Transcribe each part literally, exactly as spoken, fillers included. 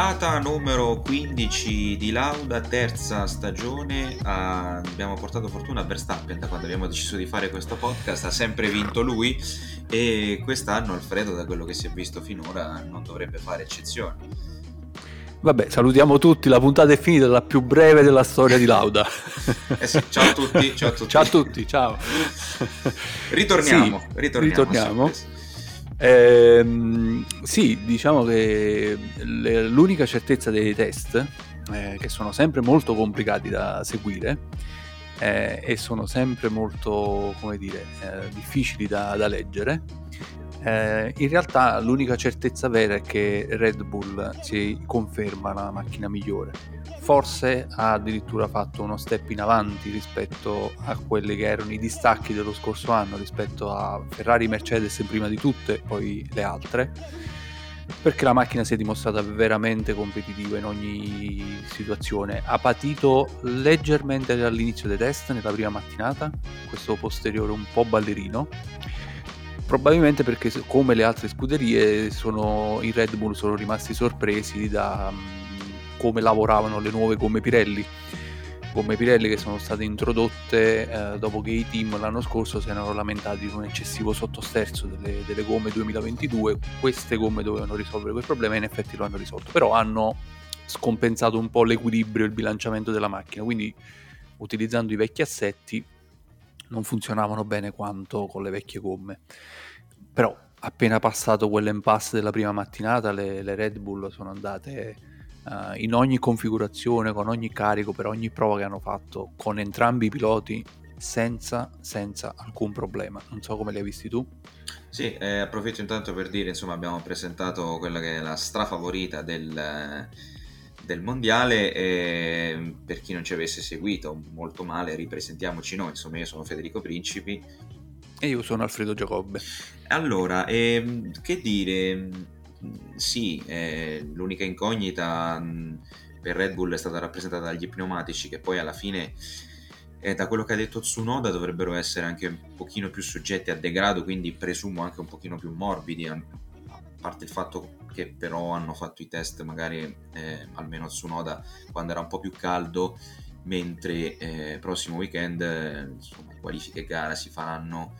puntata numero quindici di Lauda, terza stagione. A... abbiamo portato fortuna a Verstappen da quando abbiamo deciso di fare questo podcast, ha sempre vinto lui e quest'anno Alfredo, da quello che si è visto finora, non dovrebbe fare eccezioni. Vabbè, salutiamo tutti, la puntata è finita, la più breve della storia di Lauda. Eh sì, ciao a tutti, ciao a tutti. Ciao a tutti, ciao. Ritorniamo, sì, ritorniamo. ritorniamo. Eh, sì, diciamo che l'unica certezza dei test, eh, che sono sempre molto complicati da seguire, eh, e sono sempre molto, come dire, eh, difficili da, da leggere, eh, in realtà l'unica certezza vera è che Red Bull si conferma la macchina migliore. Forse ha addirittura fatto uno step in avanti rispetto a quelli che erano i distacchi dello scorso anno, rispetto a Ferrari, Mercedes prima di tutte, poi le altre, perché la macchina si è dimostrata veramente competitiva in ogni situazione. Ha patito leggermente all'inizio dei test, nella prima mattinata, questo posteriore un po' ballerino, probabilmente perché, come le altre scuderie, sono, i Red Bull sono rimasti sorpresi da... come lavoravano le nuove gomme Pirelli gomme Pirelli che sono state introdotte eh, dopo che i team l'anno scorso si erano lamentati di un eccessivo sottosterzo delle, delle gomme duemilaventidue. Queste gomme dovevano risolvere quel problema e in effetti lo hanno risolto, però hanno scompensato un po' l'equilibrio e il bilanciamento della macchina, quindi utilizzando i vecchi assetti non funzionavano bene quanto con le vecchie gomme. Però appena passato quell'impasse della prima mattinata, le, le Red Bull sono andate Uh, in ogni configurazione, con ogni carico, per ogni prova che hanno fatto, con entrambi i piloti, senza, senza alcun problema. Non so come li hai visti tu. Sì, eh, approfitto intanto per dire, insomma, abbiamo presentato quella che è la strafavorita del, del mondiale, e per chi non ci avesse seguito molto male, ripresentiamoci noi. Insomma, io sono Federico Principi e io sono Alfredo Giacobbe. Allora, ehm, che dire... Sì, eh, l'unica incognita mh, per Red Bull è stata rappresentata dagli pneumatici, che poi alla fine, eh, da quello che ha detto Tsunoda, dovrebbero essere anche un pochino più soggetti a degrado, quindi presumo anche un pochino più morbidi, a parte il fatto che però hanno fatto i test magari, eh, almeno Tsunoda, quando era un po' più caldo, mentre eh, prossimo weekend, eh, insomma, qualifiche e gara si faranno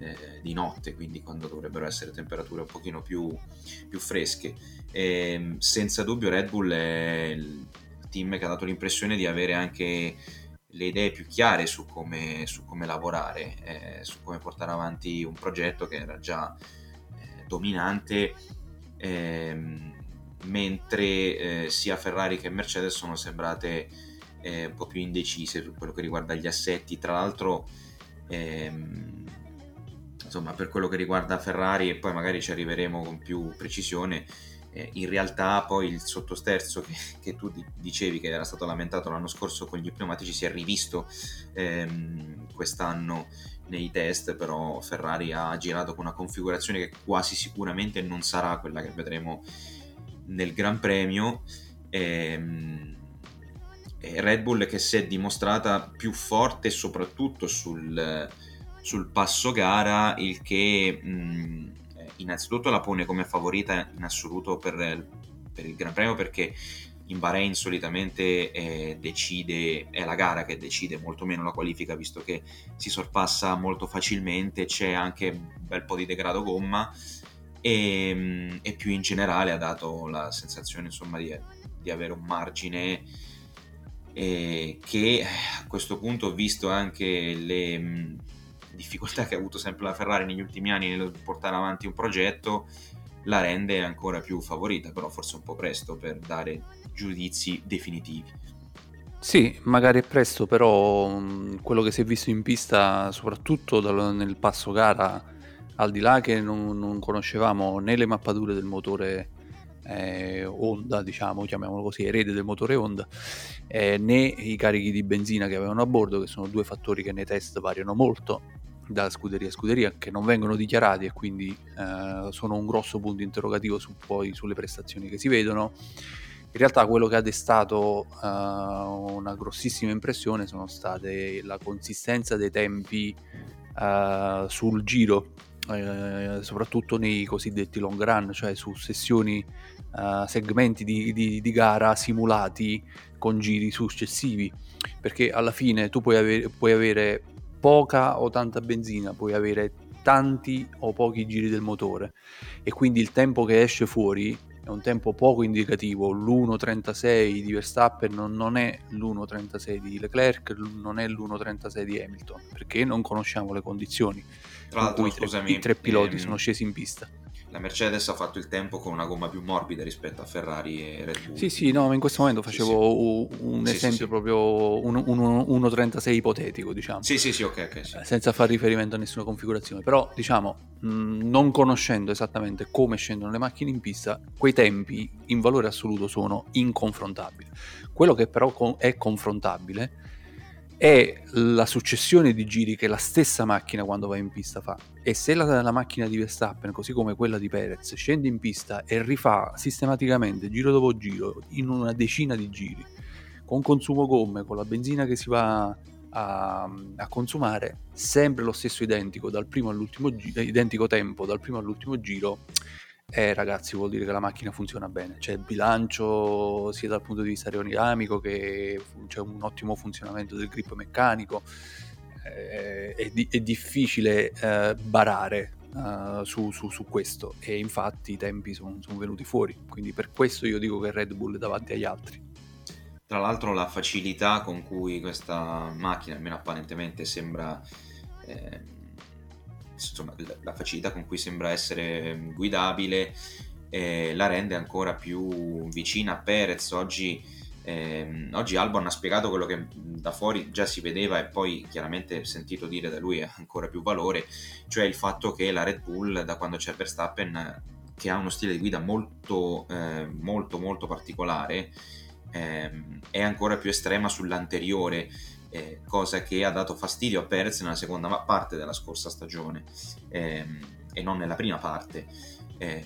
Eh, di notte, quindi quando dovrebbero essere temperature un pochino più, più fresche. E senza dubbio Red Bull è il team che ha dato l'impressione di avere anche le idee più chiare su come, su come lavorare, eh, su come portare avanti un progetto che era già eh, dominante, eh, mentre eh, sia Ferrari che Mercedes sono sembrate eh, un po' più indecise su quello che riguarda gli assetti. Tra l'altro ehm, insomma, per quello che riguarda Ferrari, e poi magari ci arriveremo con più precisione, eh, in realtà poi il sottosterzo che, che tu dicevi che era stato lamentato l'anno scorso con gli pneumatici si è rivisto ehm, quest'anno nei test. Però Ferrari ha girato con una configurazione che quasi sicuramente non sarà quella che vedremo nel Gran Premio, ehm, e Red Bull che si è dimostrata più forte soprattutto sul... sul passo gara, il che mh, innanzitutto la pone come favorita in assoluto per, per il Gran Premio, perché in Bahrain solitamente eh, decide, è la gara che decide, molto meno la qualifica, visto che si sorpassa molto facilmente, c'è anche un bel po' di degrado gomma, e, mh, e più in generale ha dato la sensazione, insomma, di, di avere un margine eh, che a questo punto, visto anche le... Mh, difficoltà che ha avuto sempre la Ferrari negli ultimi anni nel portare avanti un progetto, la rende ancora più favorita. Però forse un po' presto per dare giudizi definitivi. Sì, magari è presto, però quello che si è visto in pista, soprattutto dal, nel passo gara, al di là che non, non conoscevamo né le mappature del motore Eh, Honda, diciamo, chiamiamolo così, erede del motore Honda, eh, né i carichi di benzina che avevano a bordo, che sono due fattori che nei test variano molto da scuderia a scuderia, che non vengono dichiarati e quindi eh, sono un grosso punto interrogativo su, poi, sulle prestazioni che si vedono. In realtà quello che ha destato eh, una grossissima impressione sono state la consistenza dei tempi eh, sul giro, eh, soprattutto nei cosiddetti long run, cioè su sessioni, eh, segmenti di, di, di gara simulati con giri successivi, perché alla fine tu puoi avere, puoi avere poca o tanta benzina, puoi avere tanti o pochi giri del motore, e quindi il tempo che esce fuori è un tempo poco indicativo. L'uno trentasei di Verstappen non è l'uno trentasei di Leclerc, non è l'uno trentasei di Hamilton, perché non conosciamo le condizioni tra in cui scusami, i tre piloti ehm, sono scesi in pista. La Mercedes ha fatto il tempo con una gomma più morbida rispetto a Ferrari e Red Bull. Sì, sì, no, ma in questo momento facevo sì, sì. un sì, esempio sì, sì. proprio un, un, un uno trentasei ipotetico, diciamo. Sì, sì, sì, ok, ok. Sì. Senza far riferimento a nessuna configurazione. Però, diciamo, mh, non conoscendo esattamente come scendono le macchine in pista, quei tempi in valore assoluto sono inconfrontabili. Quello che però con- è confrontabile è la successione di giri che la stessa macchina quando va in pista fa, e se la, la macchina di Verstappen, così come quella di Perez, scende in pista e rifà sistematicamente giro dopo giro in una decina di giri con consumo gomme, con la benzina che si va a, a consumare, sempre lo stesso identico dal primo all'ultimo giro, identico tempo dal primo all'ultimo giro, eh ragazzi, vuol dire che la macchina funziona bene, c'è il bilancio sia dal punto di vista aerodinamico che c'è un ottimo funzionamento del grip meccanico, eh, è, di- è difficile eh, barare eh, su-, su-, su questo, e infatti i tempi sono son venuti fuori, quindi per questo io dico che Red Bull è davanti agli altri. Tra l'altro la facilità con cui questa macchina, almeno apparentemente, sembra eh... insomma, la facilità con cui sembra essere guidabile eh, la rende ancora più vicina a Perez. Oggi, eh, oggi Albon ha spiegato quello che da fuori già si vedeva e poi chiaramente sentito dire da lui ha ancora più valore, cioè il fatto che la Red Bull, da quando c'è Verstappen, che ha uno stile di guida molto eh, molto molto particolare, eh, è ancora più estrema sull'anteriore. Eh, cosa che ha dato fastidio a Perez nella seconda parte della scorsa stagione ehm, e non nella prima parte. Eh,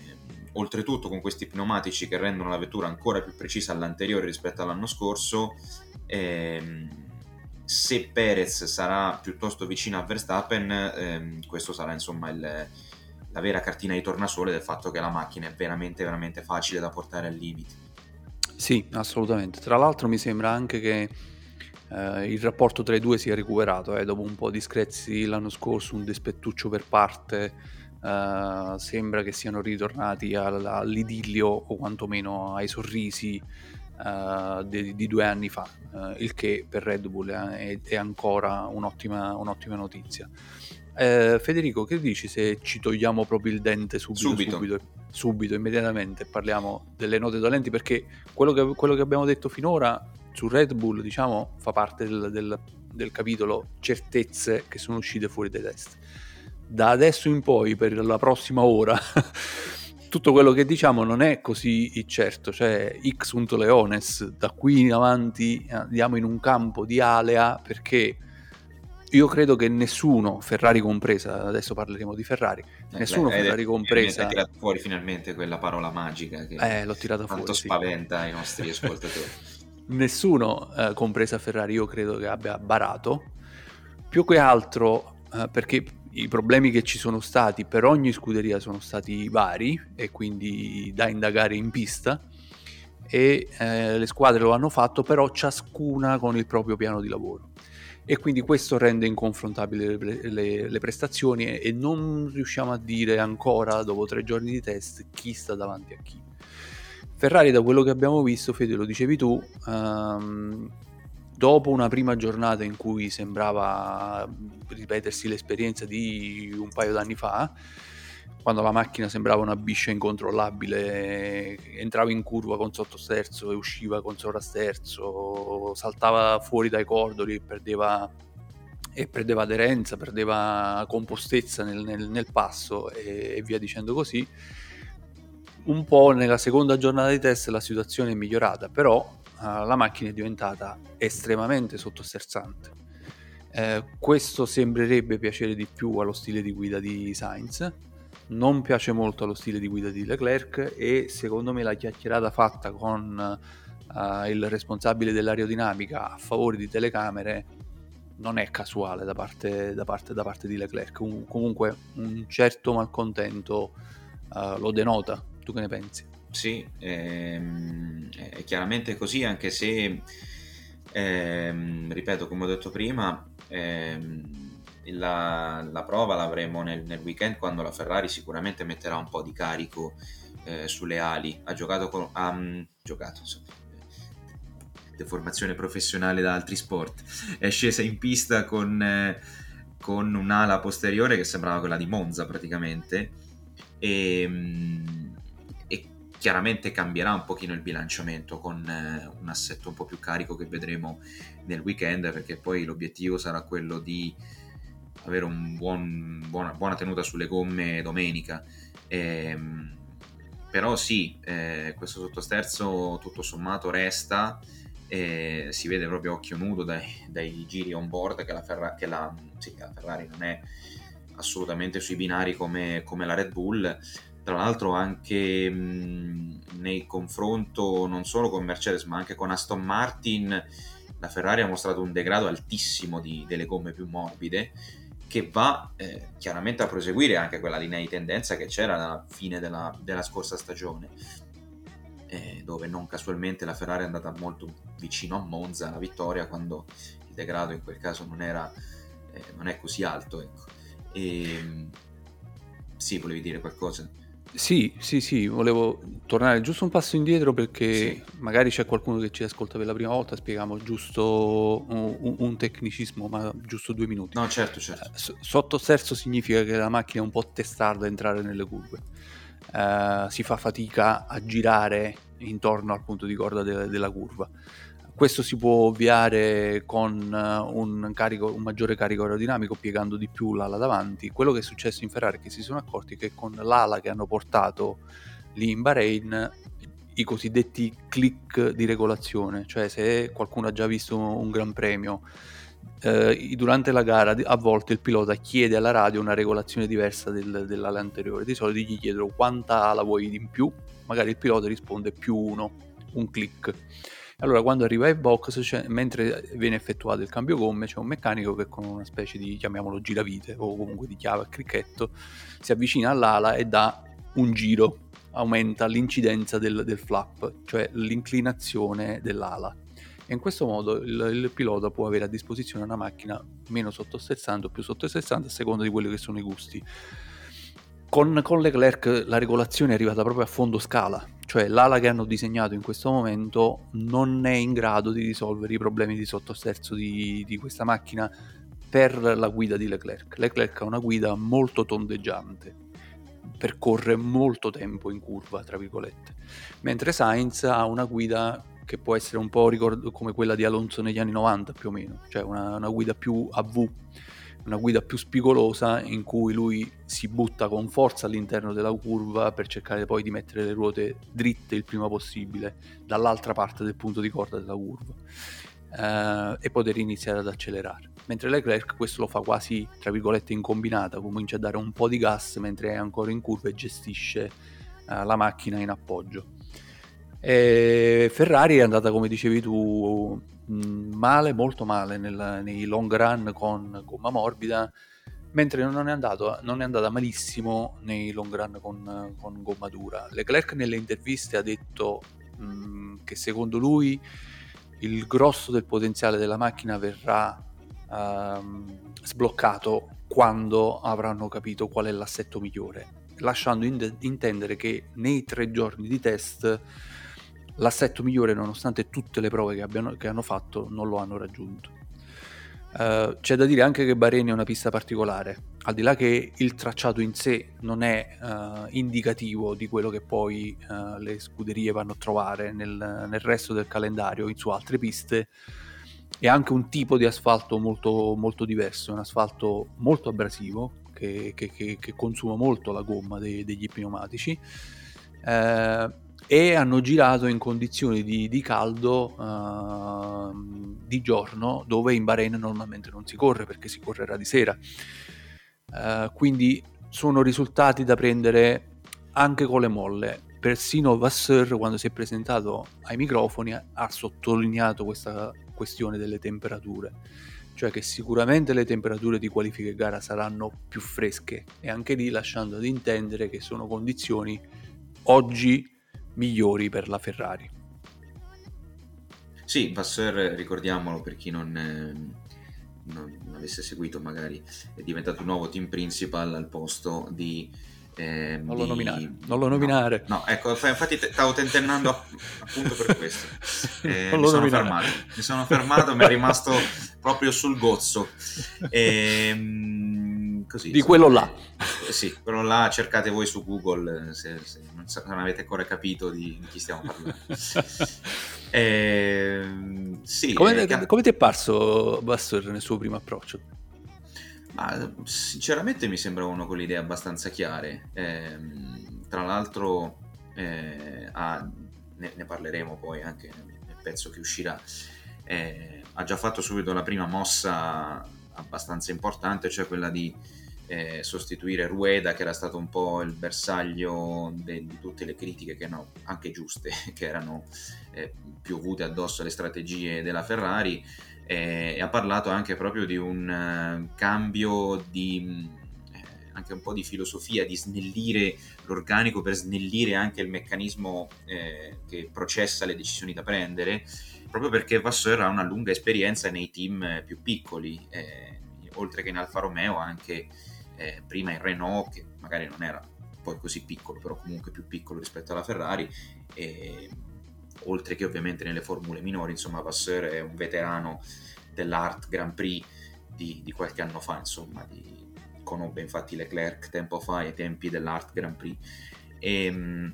oltretutto, con questi pneumatici che rendono la vettura ancora più precisa all'anteriore rispetto all'anno scorso, ehm, se Perez sarà piuttosto vicino a Verstappen, ehm, questo sarà insomma il, la vera cartina di tornasole del fatto che la macchina è veramente veramente facile da portare al limite. Sì, assolutamente. Tra l'altro mi sembra anche che Uh, il rapporto tra i due si è recuperato, eh, dopo un po' di screzi l'anno scorso, un dispettuccio per parte, uh, sembra che siano ritornati all- all'idillio o quantomeno ai sorrisi uh, di-, di due anni fa, uh, il che per Red Bull è, è ancora un'ottima, un'ottima notizia. Uh, Federico, che dici se ci togliamo proprio il dente subito subito, subito, subito immediatamente parliamo delle note dolenti, perché quello che, quello che abbiamo detto finora su Red Bull, diciamo, fa parte del, del, del capitolo certezze che sono uscite fuori dai test. Da adesso in poi, per la prossima ora, tutto quello che diciamo non è così certo, cioè ixunt leones, da qui in avanti andiamo in un campo di alea, perché io credo che nessuno, Ferrari compresa, adesso parleremo di Ferrari, eh, nessuno beh, Ferrari compresa... Hai tirato fuori finalmente quella parola magica che eh, l'ho tirata fuori, tanto spaventa sì. I nostri ascoltatori. Nessuno, eh, compresa Ferrari, io credo che abbia barato, più che altro eh, perché i problemi che ci sono stati per ogni scuderia sono stati vari e quindi da indagare in pista, e eh, le squadre lo hanno fatto, però ciascuna con il proprio piano di lavoro, e quindi questo rende inconfrontabili le, le, le prestazioni, e, e non riusciamo a dire ancora dopo tre giorni di test chi sta davanti a chi. Ferrari, da quello che abbiamo visto, Fede, lo dicevi tu, ehm, dopo una prima giornata in cui sembrava ripetersi l'esperienza di un paio d'anni fa, quando la macchina sembrava una biscia incontrollabile, entrava in curva con sottosterzo e usciva con sovrasterzo, saltava fuori dai cordoli e perdeva, e perdeva aderenza, perdeva compostezza nel, nel, nel passo e, e via dicendo così. Un po' nella seconda giornata di test la situazione è migliorata, però uh, la macchina è diventata estremamente sottosterzante. Eh, questo sembrerebbe piacere di più allo stile di guida di Sainz, non piace molto allo stile di guida di Leclerc, e secondo me la chiacchierata fatta con uh, il responsabile dell'aerodinamica a favore di telecamere non è casuale da parte, da parte, da parte di Leclerc. Un, comunque un certo malcontento uh, lo denota. Tu che ne pensi? Sì, ehm, è chiaramente così, anche se ehm, ripeto, come ho detto prima, ehm, la, la prova l'avremo nel, nel weekend, quando la Ferrari sicuramente metterà un po' di carico eh, sulle ali. Ha giocato con ha um, giocato insomma, formazione professionale da altri sport, è scesa in pista con, eh, con un'ala posteriore che sembrava quella di Monza praticamente, e, e chiaramente cambierà un pochino il bilanciamento con eh, un assetto un po' più carico che vedremo nel weekend, perché poi l'obiettivo sarà quello di avere un buon, buona, buona tenuta sulle gomme domenica. E, però sì, eh, questo sottosterzo tutto sommato resta. E si vede proprio occhio nudo dai, dai giri on board che la, Ferra- che, la, sì, che la Ferrari non è assolutamente sui binari come, come la Red Bull, tra l'altro anche mh, nel confronto non solo con Mercedes ma anche con Aston Martin. La Ferrari ha mostrato un degrado altissimo di, delle gomme più morbide, che va eh, chiaramente a proseguire anche quella linea di tendenza che c'era alla fine della, della scorsa stagione, dove non casualmente la Ferrari è andata molto vicino a Monza alla vittoria, quando il degrado in quel caso non era eh, non è così alto, ecco. E, sì, volevi dire qualcosa? Sì, sì, sì, volevo tornare giusto un passo indietro, perché sì, magari c'è qualcuno che ci ascolta per la prima volta, spieghiamo giusto un, un tecnicismo, ma giusto due minuti. No, certo, certo. Sottosterzo significa che la macchina è un po' testarda a entrare nelle curve. Uh, si fa fatica a girare intorno al punto di corda de- della curva. Questo si può ovviare con uh, un, carico, un maggiore carico aerodinamico, piegando di più l'ala davanti. Quello che è successo in Ferrari è che si sono accorti che con l'ala che hanno portato lì in Bahrain, i cosiddetti click di regolazione, cioè se qualcuno ha già visto un Gran Premio, Uh, durante la gara a volte il pilota chiede alla radio una regolazione diversa del, dell'ala anteriore. Di solito gli chiedono quanta ala vuoi in più, magari il pilota risponde più uno, un click. Allora quando arriva in box, mentre viene effettuato il cambio gomme, c'è un meccanico che con una specie di, chiamiamolo, giravite o comunque di chiave a cricchetto, si avvicina all'ala e dà un giro, aumenta l'incidenza del, del flap, cioè l'inclinazione dell'ala. In questo modo il, il pilota può avere a disposizione una macchina meno sottosterzante o più sottosterzante a seconda di quelli che sono i gusti. Con, con Leclerc la regolazione è arrivata proprio a fondo scala, cioè l'ala che hanno disegnato in questo momento non è in grado di risolvere i problemi di sottosterzo di, di questa macchina per la guida di Leclerc. Leclerc ha una guida molto tondeggiante, percorre molto tempo in curva, tra virgolette, mentre Sainz ha una guida che può essere un po' ricordo come quella di Alonso negli anni novanta più o meno, cioè una, una guida più a V, una guida più spigolosa, in cui lui si butta con forza all'interno della curva per cercare poi di mettere le ruote dritte il prima possibile dall'altra parte del punto di corda della curva eh, e poter iniziare ad accelerare, mentre Leclerc questo lo fa quasi, tra virgolette, in combinata, comincia a dare un po' di gas mentre è ancora in curva e gestisce eh, la macchina in appoggio. E Ferrari è andata, come dicevi tu, male, molto male nel, nei long run con gomma morbida, mentre non è, andato, non è andata malissimo nei long run con, con gomma dura. Leclerc nelle interviste ha detto mh, che secondo lui il grosso del potenziale della macchina verrà ehm, sbloccato quando avranno capito qual è l'assetto migliore, lasciando in- intendere che nei tre giorni di test l'assetto migliore, nonostante tutte le prove che, abbiano, che hanno fatto, non lo hanno raggiunto. Uh, c'è da dire anche che Bahrain è una pista particolare, al di là che il tracciato in sé non è uh, indicativo di quello che poi uh, le scuderie vanno a trovare nel, nel resto del calendario, in su altre piste. È anche un tipo di asfalto molto, molto diverso, un asfalto molto abrasivo, che, che, che, che consuma molto la gomma de, degli pneumatici. Uh, e hanno girato in condizioni di, di caldo uh, di giorno, dove in Bahrain normalmente non si corre, perché si correrà di sera, uh, quindi sono risultati da prendere anche con le molle. Persino Vasseur, quando si è presentato ai microfoni, ha sottolineato questa questione delle temperature, cioè che sicuramente le temperature di qualifica e gara saranno più fresche, e anche lì lasciando ad intendere che sono condizioni oggi migliori per la Ferrari. Sì, Vasseur, ricordiamolo per chi non, eh, non, non avesse seguito magari, è diventato un nuovo team principal al posto di... Eh, non lo di... nominare, non lo nominare. No, no, ecco, infatti stavo tentennando appunto per questo. Eh, mi sono nominare. fermato, mi sono fermato, mi è rimasto proprio sul gozzo. Eh, così, di insomma, quello là. Eh, sì, quello là, cercate voi su Google se, se non, sa, non avete ancora capito di, di chi stiamo parlando. Eh, sì, come, eh, come ti è parso Vasseur nel suo primo approccio? Ma sinceramente mi sembra uno con le idee abbastanza chiare, eh, tra l'altro eh, ha, ne, ne parleremo poi anche nel pezzo che uscirà, eh, ha già fatto subito la prima mossa abbastanza importante, cioè quella di eh, sostituire Rueda, che era stato un po' il bersaglio de, di tutte le critiche, che no, anche giuste, che erano eh, piovute addosso alle strategie della Ferrari. E ha parlato anche proprio di un cambio di anche un po' di filosofia, di snellire l'organico per snellire anche il meccanismo eh, che processa le decisioni da prendere, proprio perché Vasseur ha una lunga esperienza nei team più piccoli, eh, oltre che in Alfa Romeo anche eh, prima in Renault, che magari non era poi così piccolo, però comunque più piccolo rispetto alla Ferrari, e oltre che ovviamente nelle formule minori. Insomma, Vasseur è un veterano dell'Art Grand Prix di, di qualche anno fa, insomma, di, conobbe infatti Leclerc tempo fa ai tempi dell'Art Grand Prix, e,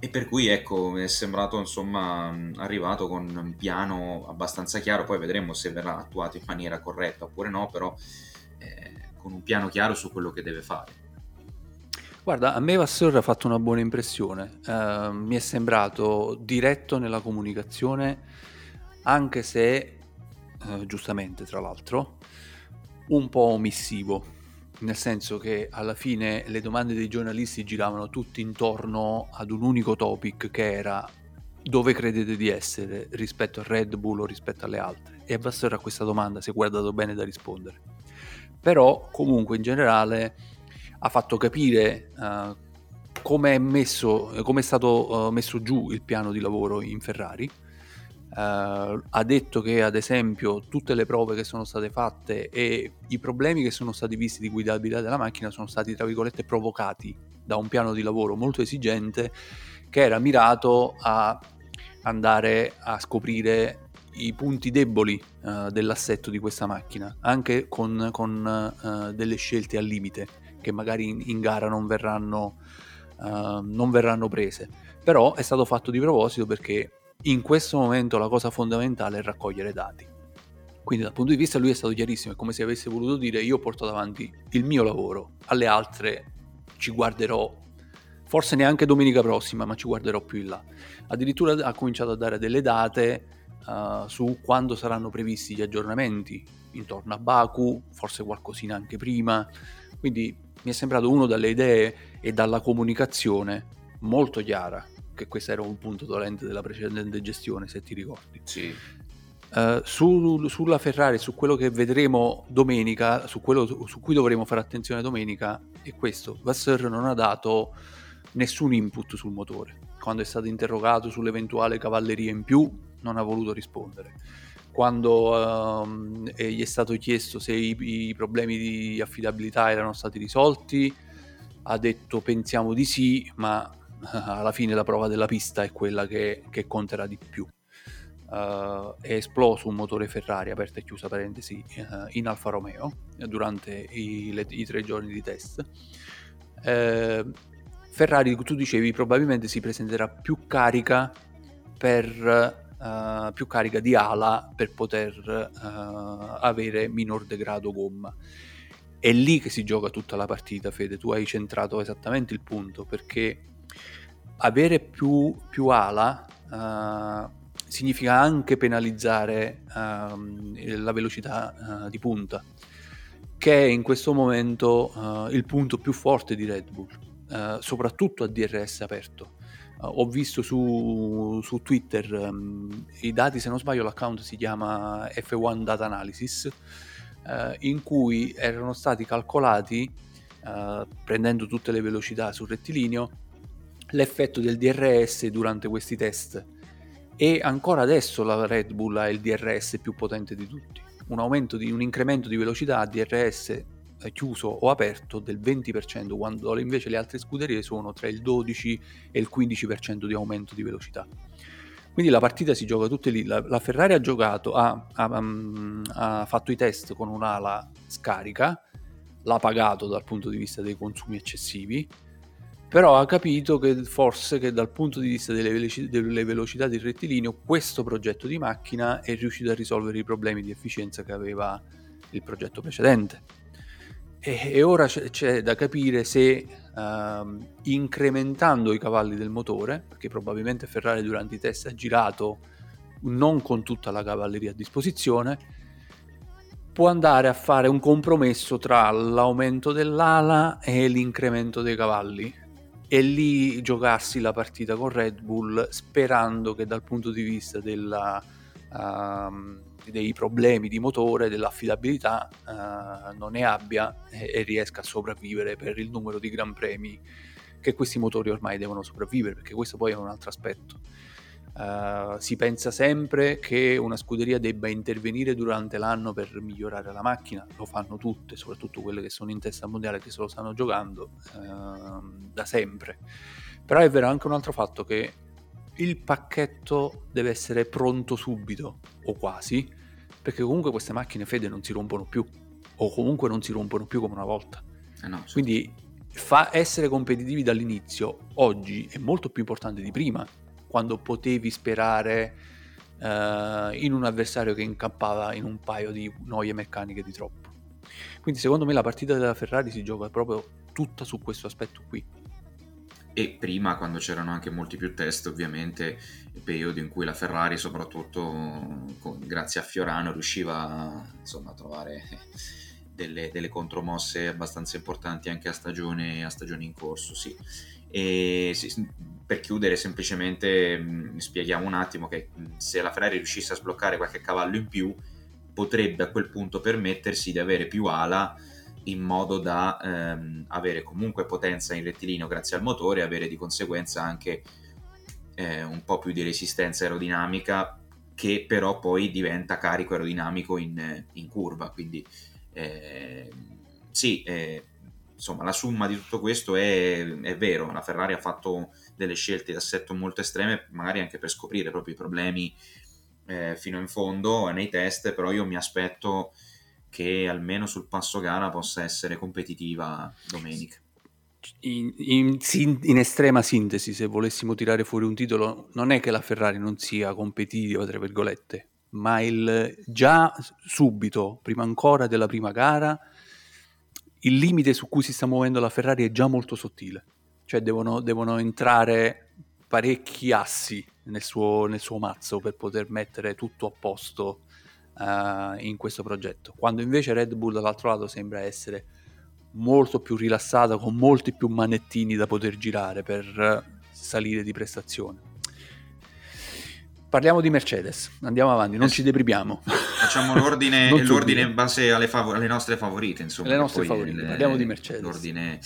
e per cui ecco, mi è sembrato insomma arrivato con un piano abbastanza chiaro, poi vedremo se verrà attuato in maniera corretta oppure no, però eh, con un piano chiaro su quello che deve fare. Guarda, a me Vasseur ha fatto una buona impressione, uh, mi è sembrato diretto nella comunicazione, anche se, uh, giustamente tra l'altro, un po' omissivo, nel senso che alla fine le domande dei giornalisti giravano tutti intorno ad un unico topic, che era dove credete di essere rispetto a Red Bull o rispetto alle altre, e Vasseur a questa domanda si è guardato bene da rispondere, però comunque in generale... ha fatto capire uh, come è messo, come è stato uh, messo giù il piano di lavoro in Ferrari. Uh, ha detto che ad esempio tutte le prove che sono state fatte e i problemi che sono stati visti di guidabilità della macchina sono stati tra virgolette provocati da un piano di lavoro molto esigente, che era mirato a andare a scoprire i punti deboli uh, dell'assetto di questa macchina, anche con, con uh, delle scelte al limite che magari in, in gara non verranno, uh, non verranno prese. Però è stato fatto di proposito, perché in questo momento la cosa fondamentale è raccogliere dati. Quindi dal punto di vista lui è stato chiarissimo, è come se avesse voluto dire: io porto avanti il mio lavoro, alle altre ci guarderò, forse neanche domenica prossima, ma ci guarderò più in là. Addirittura ha cominciato a dare delle date uh, su quando saranno previsti gli aggiornamenti, intorno a Baku, forse qualcosina anche prima. Quindi mi è sembrato uno dalle idee e dalla comunicazione molto chiara, che questo era un punto dolente della precedente gestione, se ti ricordi. Sì. Uh, su, sulla Ferrari, su quello che vedremo domenica, su quello su cui dovremo fare attenzione domenica, è questo. Vasseur non ha dato nessun input sul motore. Quando è stato interrogato sull'eventuale cavalleria in più, non ha voluto rispondere. Quando um, gli è stato chiesto se i, i problemi di affidabilità erano stati risolti, ha detto pensiamo di sì, ma alla fine la prova della pista è quella che, che conterà di più. Uh, è esploso un motore Ferrari, aperta e chiusa parentesi, uh, in Alfa Romeo durante i, le, i tre giorni di test. Uh, Ferrari, tu dicevi, probabilmente si presenterà più carica per... Uh, più carica di ala per poter uh, avere minor degrado gomma. È lì che si gioca tutta la partita, Fede, tu hai centrato esattamente il punto, perché avere più, più ala uh, significa anche penalizzare uh, la velocità uh, di punta, che è in questo momento uh, il punto più forte di Red Bull, uh, soprattutto a D R S aperto. ho visto su, su Twitter um, i dati, se non sbaglio l'account si chiama F uno Data Analysis, uh, in cui erano stati calcolati, uh, prendendo tutte le velocità sul rettilineo, l'effetto del D R S durante questi test, e ancora adesso la Red Bull ha il D R S più potente di tutti, un aumento di un incremento di velocità a D R S chiuso o aperto del venti per cento, quando invece le altre scuderie sono tra il dodici e il quindici per cento di aumento di velocità. Quindi la partita si gioca tutte lì. La, la Ferrari ha giocato, ha, ha, ha fatto i test con un'ala scarica, l'ha pagato dal punto di vista dei consumi eccessivi, però ha capito che forse che dal punto di vista delle, veloci, delle velocità del rettilineo questo progetto di macchina è riuscito a risolvere i problemi di efficienza che aveva il progetto precedente, e, e ora c'è, c'è da capire se uh, incrementando i cavalli del motore, perché probabilmente Ferrari durante i test ha girato non con tutta la cavalleria a disposizione, può andare a fare un compromesso tra l'aumento dell'ala e l'incremento dei cavalli, e lì giocarsi la partita con Red Bull, sperando che dal punto di vista della, uh, dei problemi di motore, dell'affidabilità, uh, non ne abbia e, e riesca a sopravvivere per il numero di gran premi che questi motori ormai devono sopravvivere, perché questo poi è un altro aspetto. Uh, si pensa sempre che una scuderia debba intervenire durante l'anno per migliorare la macchina, lo fanno tutte, soprattutto quelle che sono in testa mondiale, che se lo stanno giocando uh, da sempre. Però è vero anche un altro fatto, che il pacchetto deve essere pronto subito, o quasi, perché comunque queste macchine, Fede, non si rompono più, o comunque non si rompono più come una volta, eh no, sì. Quindi fa essere competitivi dall'inizio oggi è molto più importante di prima, quando potevi sperare uh, in un avversario che incappava in un paio di noie meccaniche di troppo. Quindi secondo me la partita della Ferrari si gioca proprio tutta su questo aspetto qui. E prima, quando c'erano anche molti più test, ovviamente, il periodo in cui la Ferrari, soprattutto con, grazie a Fiorano, riusciva insomma a trovare delle, delle contromosse abbastanza importanti anche a stagione, a stagione in corso, sì. E per chiudere semplicemente spieghiamo un attimo che se la Ferrari riuscisse a sbloccare qualche cavallo in più, potrebbe a quel punto permettersi di avere più ala, in modo da ehm, avere comunque potenza in rettilineo grazie al motore e avere di conseguenza anche eh, un po' più di resistenza aerodinamica, che però poi diventa carico aerodinamico in, in curva. Quindi eh, sì eh, insomma la somma di tutto questo è, è vero, la Ferrari ha fatto delle scelte di assetto molto estreme, magari anche per scoprire proprio i problemi eh, fino in fondo nei test, però io mi aspetto che almeno sul passo gara possa essere competitiva domenica. In, in, in estrema sintesi, se volessimo tirare fuori un titolo, non è che la Ferrari non sia competitiva, tra virgolette, ma il già subito, prima ancora della prima gara, il limite su cui si sta muovendo la Ferrari è già molto sottile, cioè devono, devono entrare parecchi assi nel suo, nel suo mazzo per poter mettere tutto a posto uh, in questo progetto, quando invece Red Bull dall'altro lato sembra essere molto più rilassata, con molti più manettini da poter girare per salire di prestazione. Parliamo di Mercedes, andiamo avanti, non eh, ci deprimiamo. Facciamo l'ordine, l'ordine in base alle, favor- alle nostre favorite, insomma. Le nostre favorite, le, parliamo di Mercedes. L'ordine,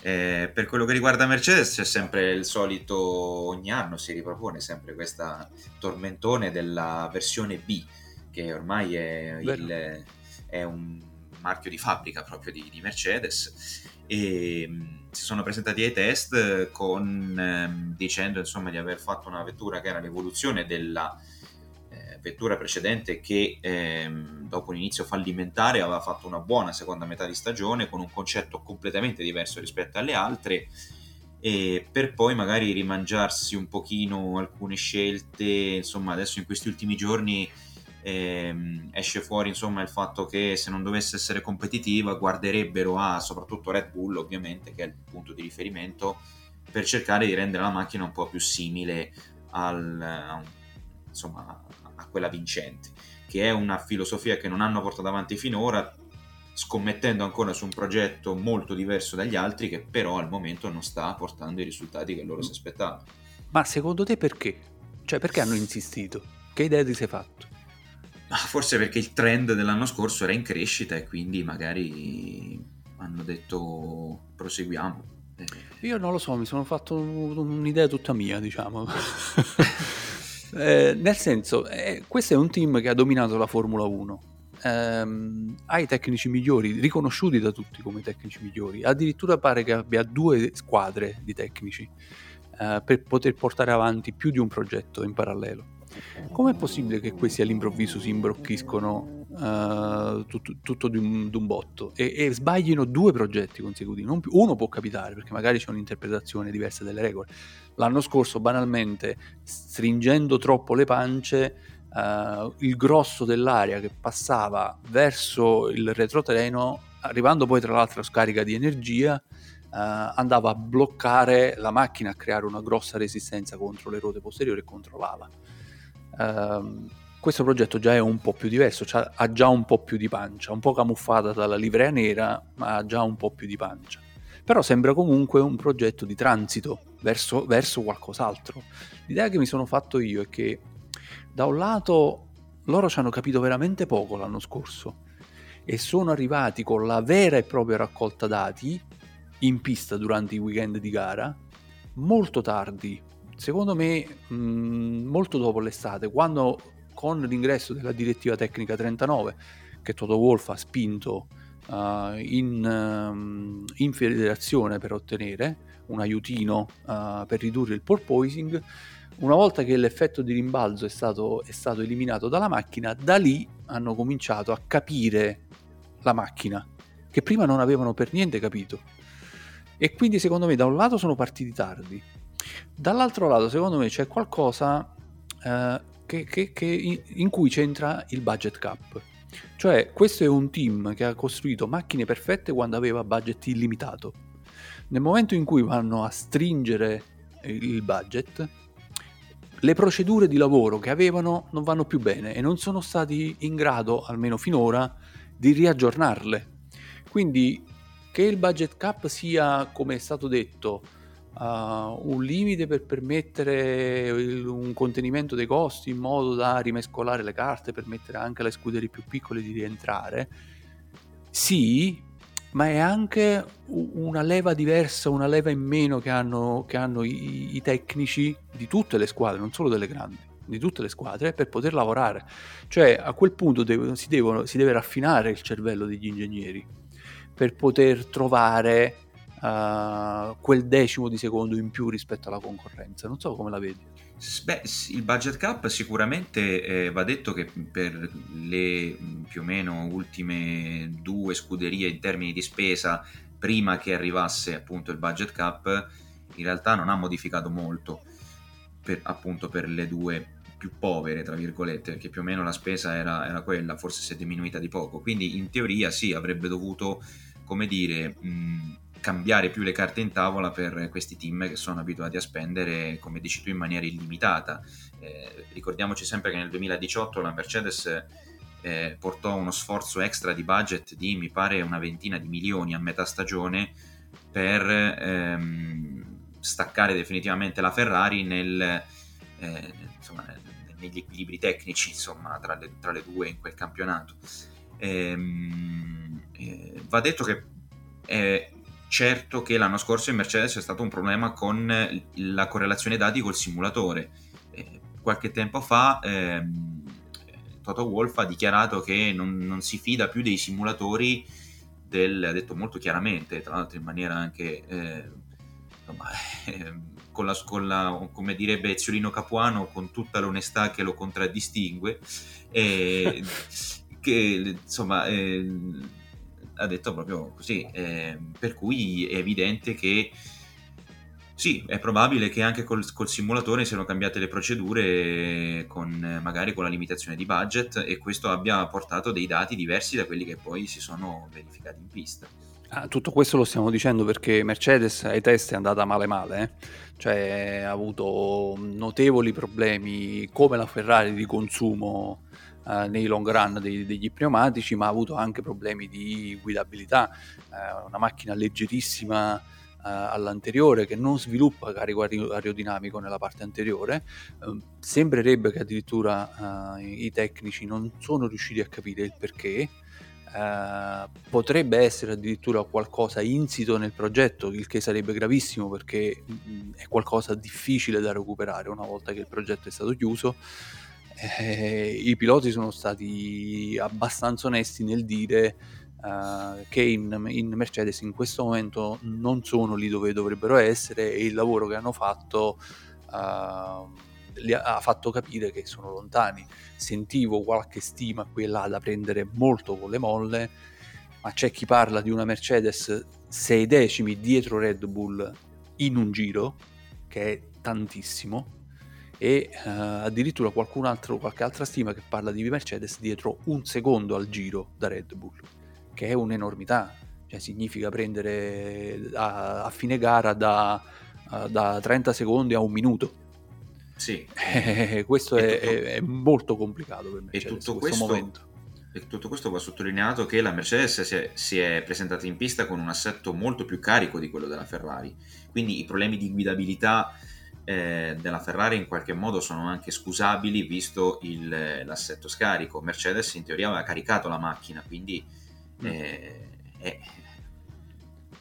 eh, per quello che riguarda Mercedes c'è sempre il solito, ogni anno si ripropone sempre questa tormentone della versione B, che ormai è, il, è un marchio di fabbrica proprio di, di Mercedes, e si sono presentati ai test con ehm, dicendo insomma di aver fatto una vettura che era l'evoluzione della eh, vettura precedente, che ehm, dopo un inizio fallimentare aveva fatto una buona seconda metà di stagione con un concetto completamente diverso rispetto alle altre, e per poi magari rimangiarsi un pochino alcune scelte. Insomma adesso in questi ultimi giorni ehm, esce fuori insomma il fatto che se non dovesse essere competitiva guarderebbero a soprattutto Red Bull, ovviamente, che è il punto di riferimento, per cercare di rendere la macchina un po' più simile al, insomma, a quella vincente, che è una filosofia che non hanno portato avanti finora, scommettendo ancora su un progetto molto diverso dagli altri, che però al momento non sta portando i risultati che loro si aspettavano. Ma secondo te perché? Cioè, perché hanno insistito? Che idea ti sei fatto? Ma forse perché il trend dell'anno scorso era in crescita e quindi magari hanno detto proseguiamo. Io non lo so, mi sono fatto un'idea tutta mia, diciamo. Eh, nel senso, eh, questo è un team che ha dominato la Formula uno, eh, ha i tecnici migliori, riconosciuti da tutti come tecnici migliori, addirittura pare che abbia due squadre di tecnici eh, per poter portare avanti più di un progetto in parallelo. Com'è possibile che questi all'improvviso si imbrocchiscono uh, tutto, tutto d'un, d'un botto e, e sbaglino due progetti consecutivi? Non più, uno può capitare perché magari c'è un'interpretazione diversa delle regole. L'anno scorso banalmente, stringendo troppo le pance, uh, il grosso dell'aria che passava verso il retroterreno, arrivando poi tra l'altro scarica di energia, Uh, andava a bloccare la macchina, a creare una grossa resistenza contro le ruote posteriori e contro l'ala. Uh, questo progetto già è un po' più diverso, cioè ha già un po' più di pancia, un po' camuffata dalla livrea nera, ma ha già un po' più di pancia. Però sembra comunque un progetto di transito verso, verso qualcos'altro. L'idea che mi sono fatto io è che da un lato loro ci hanno capito veramente poco l'anno scorso e sono arrivati con la vera e propria raccolta dati in pista durante i weekend di gara molto tardi, secondo me mh, molto dopo l'estate, quando con l'ingresso della direttiva tecnica trentanove che Toto Wolff ha spinto uh, in, um, in federazione per ottenere un aiutino uh, per ridurre il porpoising, una volta che l'effetto di rimbalzo è stato, è stato eliminato dalla macchina, da lì hanno cominciato a capire la macchina che prima non avevano per niente capito. E quindi secondo me da un lato sono partiti tardi, dall'altro lato secondo me c'è qualcosa eh, che, che, che in cui c'entra il budget cap. Cioè questo è un team che ha costruito macchine perfette quando aveva budget illimitato. Nel momento in cui vanno a stringere il budget, le procedure di lavoro che avevano non vanno più bene e non sono stati in grado, almeno finora, di riaggiornarle. Quindi che il budget cap sia, come è stato detto, uh, un limite per permettere il, un contenimento dei costi in modo da rimescolare le carte, permettere anche alle scuderie più piccole di rientrare, sì, ma è anche una leva diversa, una leva in meno che hanno, che hanno i, i tecnici di tutte le squadre, non solo delle grandi, di tutte le squadre, per poter lavorare. Cioè a quel punto dev- si, devono, si deve raffinare il cervello degli ingegneri per poter trovare uh, quel decimo di secondo in più rispetto alla concorrenza. Non so come la vedi. Beh, il budget cap sicuramente eh, va detto che per le più o meno ultime due scuderie in termini di spesa, prima che arrivasse appunto il budget cap, in realtà non ha modificato molto per, appunto per le due più povere, tra virgolette, che più o meno la spesa era, era quella, forse si è diminuita di poco, quindi in teoria sì, avrebbe dovuto, come dire, mh, cambiare più le carte in tavola per questi team che sono abituati a spendere, come dici tu, in maniera illimitata. Eh, ricordiamoci sempre che nel duemiladiciotto la Mercedes eh, portò uno sforzo extra di budget di, mi pare, una ventina di milioni a metà stagione per ehm, staccare definitivamente la Ferrari nel eh, insomma, negli equilibri tecnici, insomma, tra le, tra le due in quel campionato. Ehm, eh, va detto che è certo che l'anno scorso in Mercedes c'è stato un problema con la correlazione dati col simulatore. Eh, qualche tempo fa ehm, Toto Wolff ha dichiarato che non, non si fida più dei simulatori del, ha detto molto chiaramente, tra l'altro in maniera anche eh, insomma, ehm, Con la, con la, come direbbe Eziolino Capuano, con tutta l'onestà che lo contraddistingue, eh, che insomma eh, ha detto proprio così, eh, per cui è evidente che sì, è probabile che anche col, col simulatore siano cambiate le procedure, con magari con la limitazione di budget, e questo abbia portato dei dati diversi da quelli che poi si sono verificati in pista. Ah, tutto questo lo stiamo dicendo perché Mercedes ai test è andata male male, eh? Cioè ha avuto notevoli problemi come la Ferrari di consumo eh, nei long run dei, degli pneumatici, ma ha avuto anche problemi di guidabilità, eh, una macchina leggerissima all'anteriore, che non sviluppa carico aerodinamico nella parte anteriore. Eh, sembrerebbe che addirittura eh, i tecnici non sono riusciti a capire il perché. Eh, potrebbe essere addirittura qualcosa insito nel progetto, il che sarebbe gravissimo, perché mh, è qualcosa difficile da recuperare una volta che il progetto è stato chiuso. Eh, i piloti sono stati abbastanza onesti nel dire Uh, che in, in Mercedes in questo momento non sono lì dove dovrebbero essere, e il lavoro che hanno fatto uh, li ha, ha fatto capire che sono lontani. Sentivo qualche stima qui e là da prendere molto con le molle, ma c'è chi parla di una Mercedes sei decimi dietro Red Bull in un giro, che è tantissimo, e uh, addirittura qualcun altro, qualche altra stima che parla di Mercedes dietro un secondo al giro da Red Bull, che è un'enormità. Cioè, significa prendere a, a fine gara da, a, da trenta secondi a un minuto. Sì. Eh, questo è, tutto, è, è molto complicato per Mercedes in questo, questo momento. E tutto questo va sottolineato, che la Mercedes si è, si è presentata in pista con un assetto molto più carico di quello della Ferrari, quindi i problemi di guidabilità eh, della Ferrari in qualche modo sono anche scusabili, visto il, l'assetto scarico. Mercedes in teoria aveva caricato la macchina, quindi Eh, eh,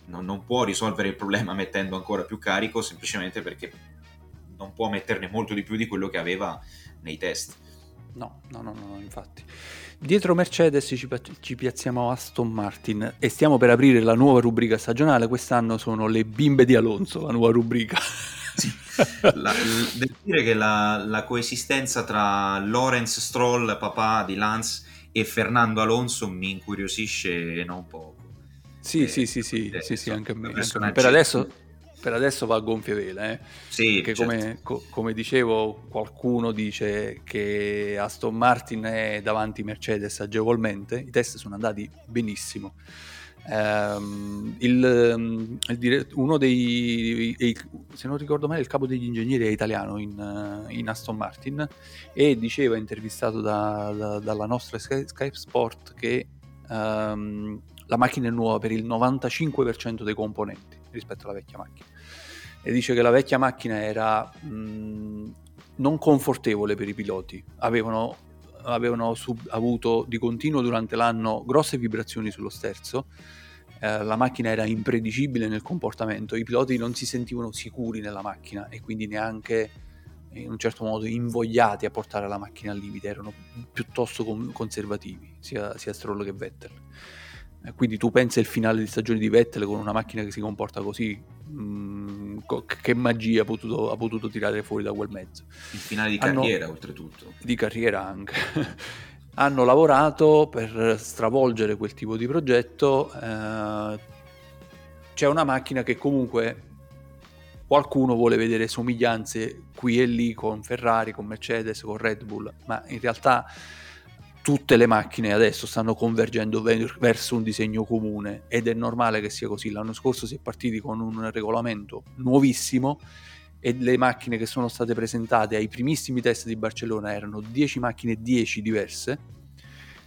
non, non può risolvere il problema mettendo ancora più carico, semplicemente perché non può metterne molto di più di quello che aveva nei test. No, no, no, no, infatti. Dietro Mercedes ci, ci piazziamo a Aston Martin, e stiamo per aprire la nuova rubrica stagionale. Quest'anno sono le bimbe di Alonso, la nuova rubrica. Sì. La, devo dire che la, la coesistenza tra Lawrence Stroll, papà di Lance, e Fernando Alonso mi incuriosisce non poco. Sì, eh, sì, sì, sì, sì, sì, anche a me. Per adesso, per adesso va a gonfie vele. Eh? Sì, perché certo. come, co- come dicevo, qualcuno dice che Aston Martin è davanti Mercedes agevolmente, i test sono andati benissimo. Um, il, il, uno dei, dei, se non ricordo male, il capo degli ingegneri è italiano in, in Aston Martin, e diceva, intervistato da, da, dalla nostra Sky, Sky Sport, che um, la macchina è nuova per il novantacinque per cento dei componenti rispetto alla vecchia macchina, e dice che la vecchia macchina era mh, non confortevole per i piloti, avevano avevano sub- avuto di continuo durante l'anno grosse vibrazioni sullo sterzo, eh, la macchina era imprevedibile nel comportamento, i piloti non si sentivano sicuri nella macchina e quindi neanche in un certo modo invogliati a portare la macchina al limite, erano piuttosto com- conservativi sia, sia Stroll che Vettel. Eh, quindi tu pensi al finale di stagione di Vettel con una macchina che si comporta così, mh, co- che magia ha potuto, ha potuto tirare fuori da quel mezzo? Il finale di carriera, hanno, oltretutto. Di carriera anche. Hanno lavorato per stravolgere quel tipo di progetto. Eh, c'è una macchina che comunque qualcuno vuole vedere somiglianze qui e lì con Ferrari, con Mercedes, con Red Bull, ma in realtà tutte le macchine adesso stanno convergendo ver- verso un disegno comune, ed è normale che sia così. L'anno scorso si è partiti con un regolamento nuovissimo, e le macchine che sono state presentate ai primissimi test di Barcellona erano dieci macchine, dieci diverse.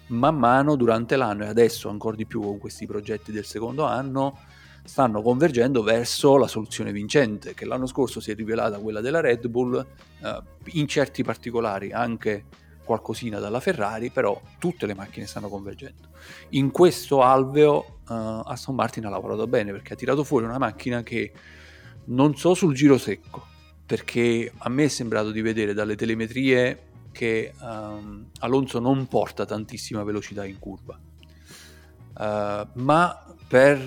Man mano durante l'anno, e adesso ancora di più con questi progetti del secondo anno, stanno convergendo verso la soluzione vincente, che l'anno scorso si è rivelata quella della Red Bull, eh, in certi particolari anche qualcosina dalla Ferrari, però tutte le macchine stanno convergendo. In questo alveo uh, Aston Martin ha lavorato bene, perché ha tirato fuori una macchina che non so sul giro secco, perché a me è sembrato di vedere dalle telemetrie che um, Alonso non porta tantissima velocità in curva, uh, ma per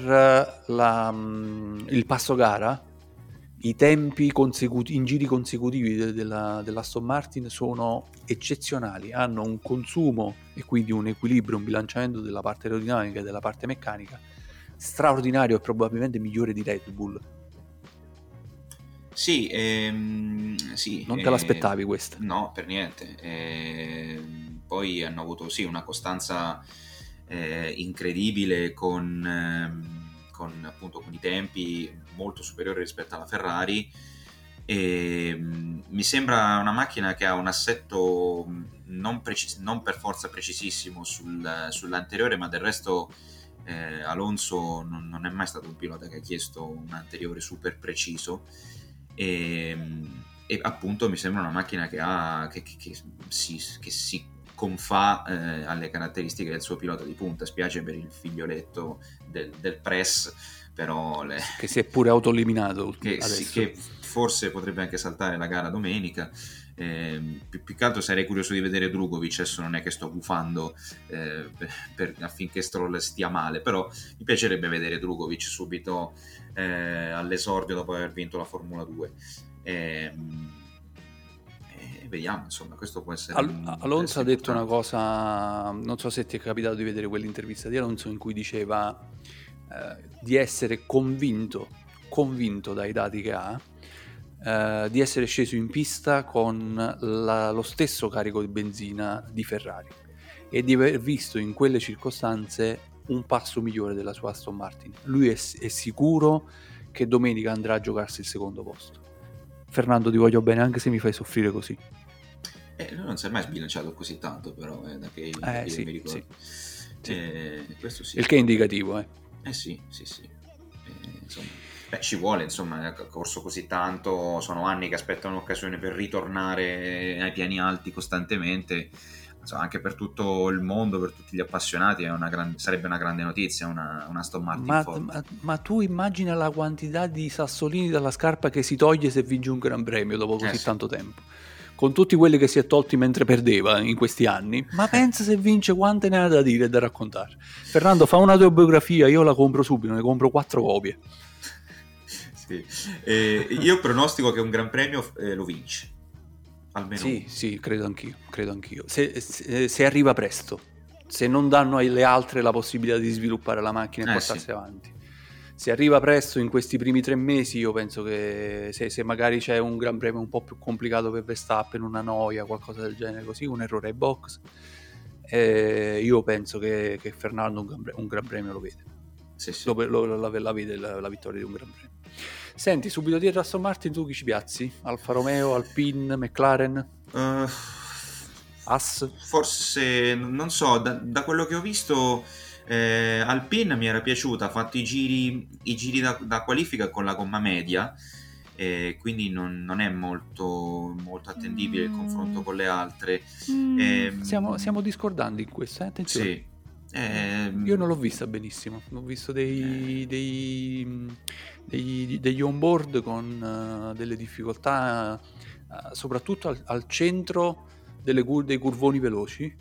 uh, la, um, il passo gara i tempi consecuti- in giri consecutivi de- della- dell'Aston Martin sono eccezionali, hanno un consumo e quindi un equilibrio, un bilanciamento della parte aerodinamica e della parte meccanica straordinario, e probabilmente migliore di Red Bull. Sì, ehm, sì non te ehm, l'aspettavi questa? No, per niente. Ehm, poi hanno avuto sì una costanza eh, incredibile con... Ehm, Con, appunto con i tempi molto superiori rispetto alla Ferrari, e mh, mi sembra una macchina che ha un assetto non, precis- non per forza precisissimo sul, sull'anteriore, ma del resto eh, Alonso non, non è mai stato un pilota che ha chiesto un anteriore super preciso e, e appunto mi sembra una macchina che, ha, che, che, che, si, che si confà eh, alle caratteristiche del suo pilota di punta. Spiace per il figlioletto del, del press, però le... che si è pure autoeliminato, che, sì, che forse potrebbe anche saltare la gara domenica. Eh, più, più che altro sarei curioso di vedere Drugovic. Adesso non è che sto gufando eh, per, affinché Stroll stia male, però mi piacerebbe vedere Drugovic subito eh, all'esordio dopo aver vinto la Formula due. eh, eh, vediamo, insomma, questo può essere Al- un, Alonso ha detto una cosa, non so se ti è capitato di vedere quell'intervista di Alonso in cui diceva eh, di essere convinto convinto dai dati che ha Uh, di essere sceso in pista con la, lo stesso carico di benzina di Ferrari e di aver visto in quelle circostanze un passo migliore della sua Aston Martin. Lui è, è sicuro che domenica andrà a giocarsi il secondo posto. Fernando, ti voglio bene anche se mi fai soffrire così. Eh, lui non si è mai sbilanciato così tanto, però eh, da che eh, sì, mi ricordo. Sì, sì. Eh, questo sì. Il che è indicativo, eh? Eh sì, sì, sì. Eh, insomma. Beh, ci vuole, insomma, ha corso così tanto, sono anni che aspettano un'occasione per ritornare ai piani alti costantemente, insomma, anche per tutto il mondo, per tutti gli appassionati è una gran... sarebbe una grande notizia, una, una Aston Martin ma, forte. Ma, ma tu immagina la quantità di sassolini dalla scarpa che si toglie se vince un gran premio dopo così eh sì. tanto tempo, con tutti quelli che si è tolti mentre perdeva in questi anni, ma pensa se vince quante ne ha da dire e da raccontare. Fernando, fa un'autobiografia, io la compro subito, ne compro quattro copie. Eh, io pronostico che un gran premio eh, lo vince, almeno sì, sì, credo anch'io, credo anch'io. Se, se, se arriva presto, se non danno alle altre la possibilità di sviluppare la macchina e eh, portarsi sì. avanti, se arriva presto in questi primi tre mesi, io penso che se, se magari c'è un gran premio un po' più complicato per Verstappen, una noia, qualcosa del genere, così, un errore ai box, eh, io penso che, che Fernando un gran, un gran premio lo vede, sì, sì. Lo, lo, la, la vede la, la vittoria di un gran premio. Senti, subito dietro a Aston Martin tu chi ci piazzi? Alfa Romeo, Alpine, McLaren, uh, Haas? Forse, non so, da, da quello che ho visto eh, Alpine mi era piaciuta, ha fatto i giri, i giri da, da qualifica con la gomma media, eh, quindi non, non è molto, molto attendibile mm. il confronto con le altre. Mm. Eh, siamo, siamo discordanti in questo, eh? Attenzione. Sì. Eh, Io non l'ho vista benissimo, ho visto dei, eh. dei, dei, degli onboard con uh, delle difficoltà, uh, soprattutto al, al centro delle cur- dei curvoni veloci,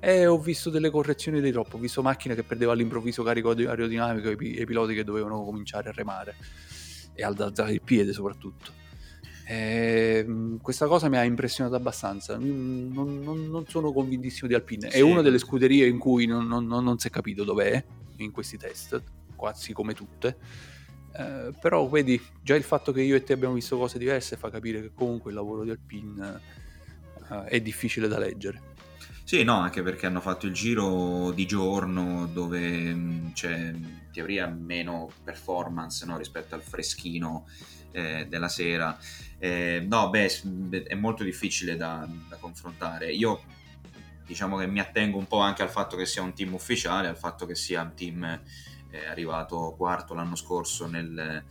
e ho visto delle correzioni di troppo, ho visto macchine che perdeva all'improvviso carico aerodinamico e i, p- i piloti che dovevano cominciare a remare e ad alzare il piede soprattutto. Eh, questa cosa mi ha impressionato abbastanza. Non, non, non sono convintissimo di Alpine. È sì. una delle scuderie in cui non, non, non si è capito dov'è in questi test, quasi come tutte. Eh, però vedi, già il fatto che io e te abbiamo visto cose diverse fa capire che comunque il lavoro di Alpine eh, è difficile da leggere. Sì, no, anche perché hanno fatto il giro di giorno dove c'è in teoria meno performance, no, rispetto al freschino eh, della sera. Eh, no, beh, è molto difficile da, da confrontare. Io diciamo che mi attengo un po' anche al fatto che sia un team ufficiale, al fatto che sia un team eh, arrivato quarto l'anno scorso nel,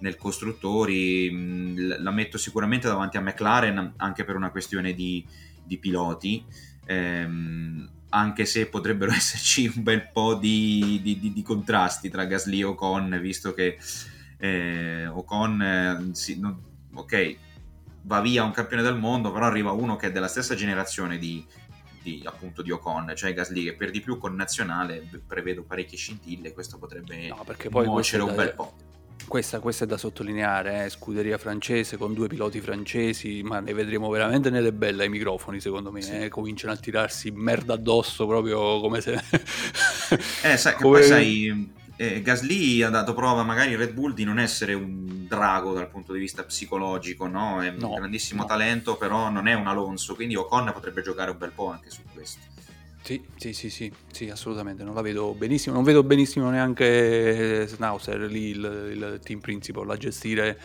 nel costruttori. La metto sicuramente davanti a McLaren anche per una questione di, di piloti, ehm, anche se potrebbero esserci un bel po' di, di, di, di contrasti tra Gasly e Ocon, visto che eh, Ocon eh, si, non, ok, va via un campione del mondo, però arriva uno che è della stessa generazione di, di appunto di Ocon, cioè Gasly, che per di più con nazionale prevedo parecchie scintille. Questo potrebbe no, perché poi nuocere un da, bel po'. Questa, questa è da sottolineare, eh? Scuderia francese con due piloti francesi, ma ne vedremo veramente nelle belle ai microfoni, secondo me, sì. eh? Cominciano a tirarsi merda addosso proprio come se... eh, sai, come... Poi sai... Eh, Gasly ha dato prova magari Red Bull di non essere un drago dal punto di vista psicologico, no? È un no, grandissimo no. talento, però non è un Alonso, quindi Ocon potrebbe giocare un bel po' anche su questo. Sì, sì, sì, sì, sì, assolutamente, non la vedo benissimo, non vedo benissimo neanche Snauser lì, il, il team principal, a gestire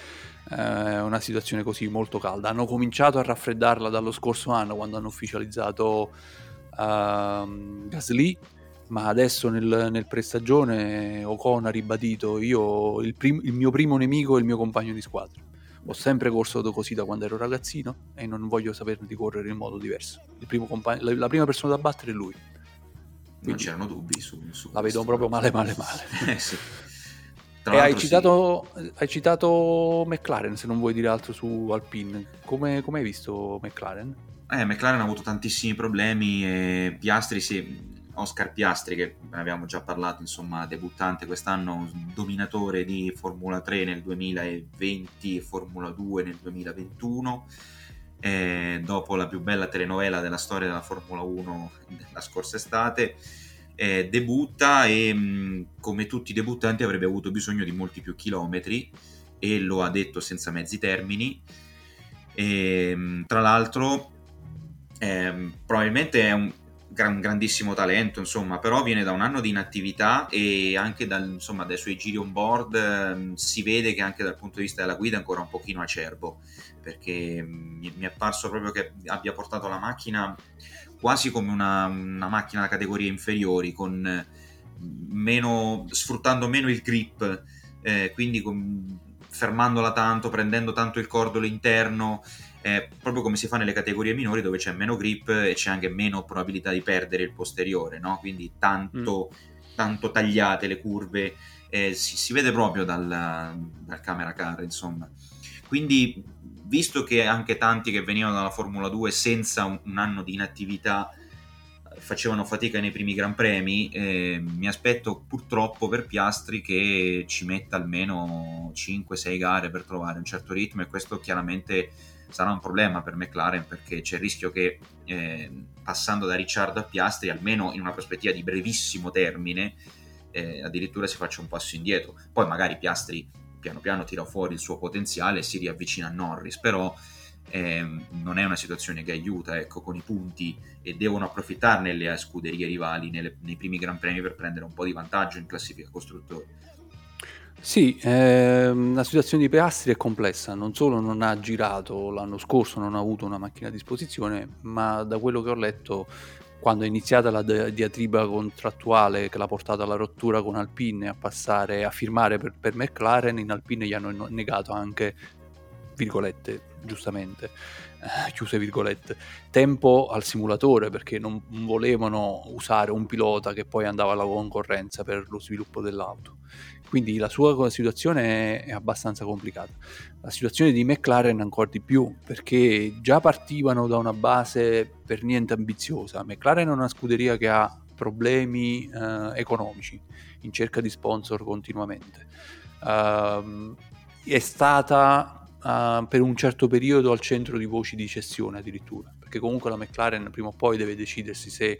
eh, una situazione così molto calda. Hanno cominciato a raffreddarla dallo scorso anno quando hanno ufficializzato uh, Gasly ma adesso nel, nel prestagione Ocon ha ribadito: io il, prim- il mio primo nemico è il mio compagno di squadra. Ho sempre corso così da quando ero ragazzino e non voglio saperne di correre in modo diverso. Il primo compagno, la, la prima persona da battere è lui. Quindi non c'erano dubbi su, su la vedo proprio male male male. Eh sì. E hai citato, sì. hai citato McLaren, se non vuoi dire altro su Alpine. Come, come hai visto McLaren? Eh, McLaren ha avuto tantissimi problemi e Piastri, sì, Oscar Piastri, che ne abbiamo già parlato, insomma, debuttante quest'anno, dominatore di Formula tre nel duemilaventi e Formula due nel duemilaventuno, eh, dopo la più bella telenovela della storia della Formula uno della scorsa estate. Eh, debutta e mh, come tutti i debuttanti avrebbe avuto bisogno di molti più chilometri, e lo ha detto senza mezzi termini. E, mh, tra l'altro eh, probabilmente è un, gran, un grandissimo talento, insomma, però viene da un anno di inattività e anche dal, insomma, dai suoi giri on board eh, si vede che anche dal punto di vista della guida è ancora un pochino acerbo, perché mh, mi è apparso proprio che abbia portato la macchina quasi come una, una macchina da categorie inferiori, con meno, sfruttando meno il grip, eh, quindi con, fermandola tanto, prendendo tanto il cordolo interno, eh, proprio come si fa nelle categorie minori dove c'è meno grip e c'è anche meno probabilità di perdere il posteriore, no? Quindi tanto, mm. tanto tagliate le curve, eh, si, si vede proprio dal, dal camera car, insomma. Quindi, visto che anche tanti che venivano dalla Formula due senza un anno di inattività facevano fatica nei primi Gran Premi, eh, mi aspetto purtroppo per Piastri che ci metta almeno cinque sei gare per trovare un certo ritmo, e questo chiaramente sarà un problema per McLaren, perché c'è il rischio che eh, passando da Ricciardo a Piastri, almeno in una prospettiva di brevissimo termine, eh, addirittura si faccia un passo indietro. Poi magari Piastri piano piano tira fuori il suo potenziale e si riavvicina a Norris, però eh, non è una situazione che aiuta, ecco, con i punti, e devono approfittarne le scuderie rivali nelle, nei primi Gran Premi per prendere un po' di vantaggio in classifica costruttori. Sì, ehm, la situazione di Piastri è complessa, non solo non ha girato l'anno scorso, non ha avuto una macchina a disposizione, ma da quello che ho letto, quando è iniziata la diatriba contrattuale che l'ha portata alla rottura con Alpine, a passare a firmare per, per McLaren, in Alpine gli hanno negato anche, virgolette, giustamente, eh, chiuse virgolette, tempo al simulatore, perché non volevano usare un pilota che poi andava alla concorrenza per lo sviluppo dell'auto. Quindi la sua situazione è abbastanza complicata. La situazione di McLaren ancora di più, perché già partivano da una base per niente ambiziosa. McLaren è una scuderia che ha problemi eh, economici, in cerca di sponsor continuamente. Uh, è stata uh, per un certo periodo al centro di voci di cessione addirittura, perché comunque la McLaren prima o poi deve decidersi se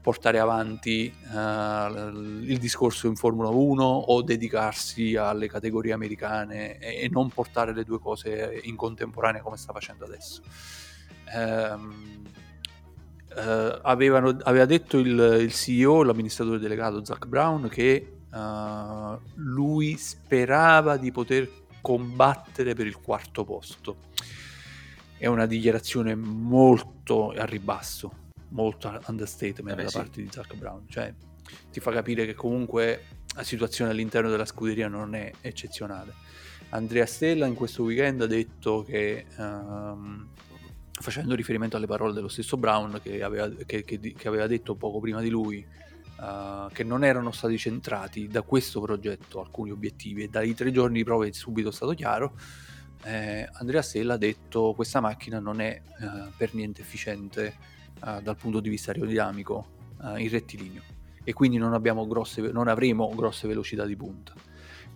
portare avanti uh, il discorso in Formula uno o dedicarsi alle categorie americane e, e non portare le due cose in contemporanea come sta facendo adesso. Um, uh, avevano, aveva detto il, il C E O, l'amministratore delegato Zach Brown, che uh, lui sperava di poter combattere per il quarto posto. È una dichiarazione molto a ribasso, molto understatement. Vabbè, da sì. parte di Zach Brown, cioè ti fa capire che comunque la situazione all'interno della scuderia non è eccezionale. Andrea Stella in questo weekend ha detto che um, facendo riferimento alle parole dello stesso Brown che aveva, che, che, che aveva detto poco prima di lui, uh, che non erano stati centrati da questo progetto alcuni obiettivi, e dai tre giorni di prove è subito stato chiaro. eh, Andrea Stella ha detto: questa macchina non è uh, per niente efficiente Uh, dal punto di vista aerodinamico, uh, in rettilineo, e quindi non abbiamo grosse, non avremo grosse velocità di punta.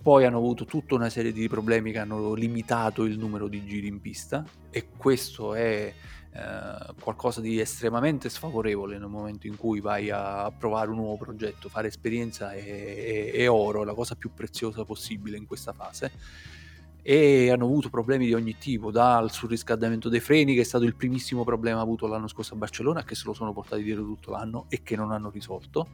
Poi hanno avuto tutta una serie di problemi che hanno limitato il numero di giri in pista, e questo è uh, qualcosa di estremamente sfavorevole nel momento in cui vai a provare un nuovo progetto. Fare esperienza è, è, è oro, è la cosa più preziosa possibile in questa fase. E hanno avuto problemi di ogni tipo, dal surriscaldamento dei freni, che è stato il primissimo problema avuto l'anno scorso a Barcellona, che se lo sono portati dietro tutto l'anno e che non hanno risolto,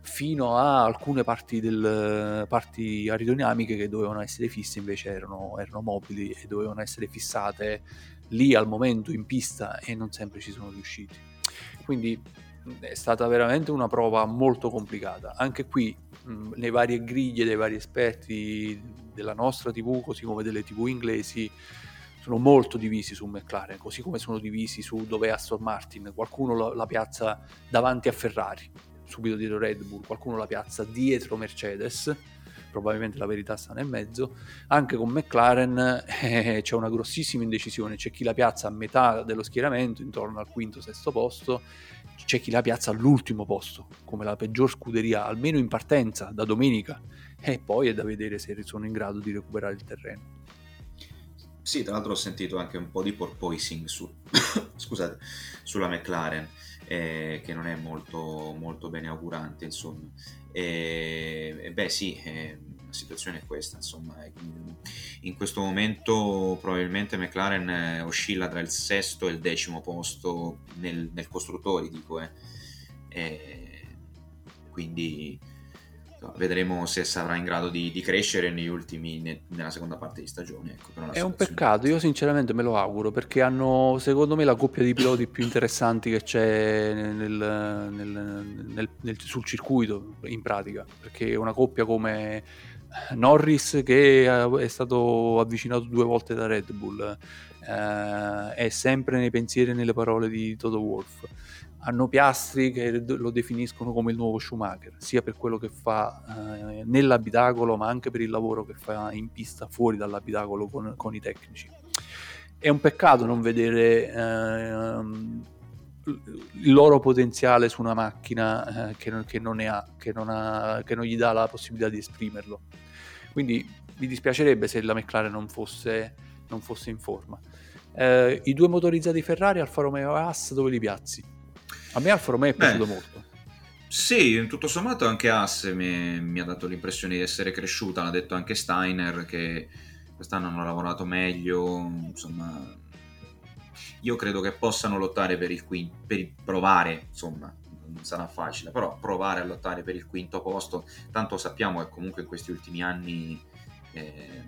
fino a alcune parti, del, parti aerodinamiche che dovevano essere fisse, invece erano, erano mobili e dovevano essere fissate lì al momento in pista, e non sempre ci sono riusciti. Quindi è stata veramente una prova molto complicata. Anche qui mh, le varie griglie dei vari esperti della nostra tivù, così come delle tivù inglesi, sono molto divisi su McLaren, così come sono divisi su dove è Aston Martin. Qualcuno la, la piazza davanti a Ferrari, subito dietro Red Bull, qualcuno la piazza dietro Mercedes, probabilmente la verità sta nel mezzo. Anche con McLaren eh, c'è una grossissima indecisione, c'è chi la piazza a metà dello schieramento, intorno al quinto, sesto posto, c'è chi la piazza all'ultimo posto, come la peggior scuderia, almeno in partenza, da domenica, e poi è da vedere se sono in grado di recuperare il terreno. Sì, tra l'altro ho sentito anche un po' di porpoising su, scusate, sulla McLaren, eh, che non è molto, molto bene augurante, insomma. E, e beh sì, eh, la situazione è questa, insomma. In questo momento probabilmente McLaren oscilla tra il sesto e il decimo posto nel, nel costruttori, dico, eh. E quindi vedremo se sarà in grado di, di crescere negli ultimi, ne, nella seconda parte di stagione, ecco. Però è un peccato, io sinceramente me lo auguro, perché hanno secondo me la coppia di piloti più interessanti che c'è nel, nel, nel, nel, sul circuito, in pratica, perché una coppia come Norris, che è stato avvicinato due volte da Red Bull, eh, è sempre nei pensieri e nelle parole di Toto Wolff. Hanno Piastri che lo definiscono come il nuovo Schumacher, sia per quello che fa eh, nell'abitacolo, ma anche per il lavoro che fa in pista fuori dall'abitacolo con, con i tecnici. È un peccato non vedere eh, il loro potenziale su una macchina eh, che, che non ne ha, che non ha, che non gli dà la possibilità di esprimerlo. Quindi mi dispiacerebbe se la McLaren non fosse, non fosse in forma. Eh, I due motorizzati Ferrari, Alfa Romeo e Haas, dove li piazzi? A me Alfa Romeo è piaciuto Beh, molto. Sì, tutto sommato anche Haas mi, mi ha dato l'impressione di essere cresciuta, l'ha detto anche Steiner, che quest'anno hanno lavorato meglio, insomma. Io credo che possano lottare per il quinto, per il, provare, insomma, non sarà facile, però provare a lottare per il quinto posto. Tanto sappiamo che comunque in questi ultimi anni eh,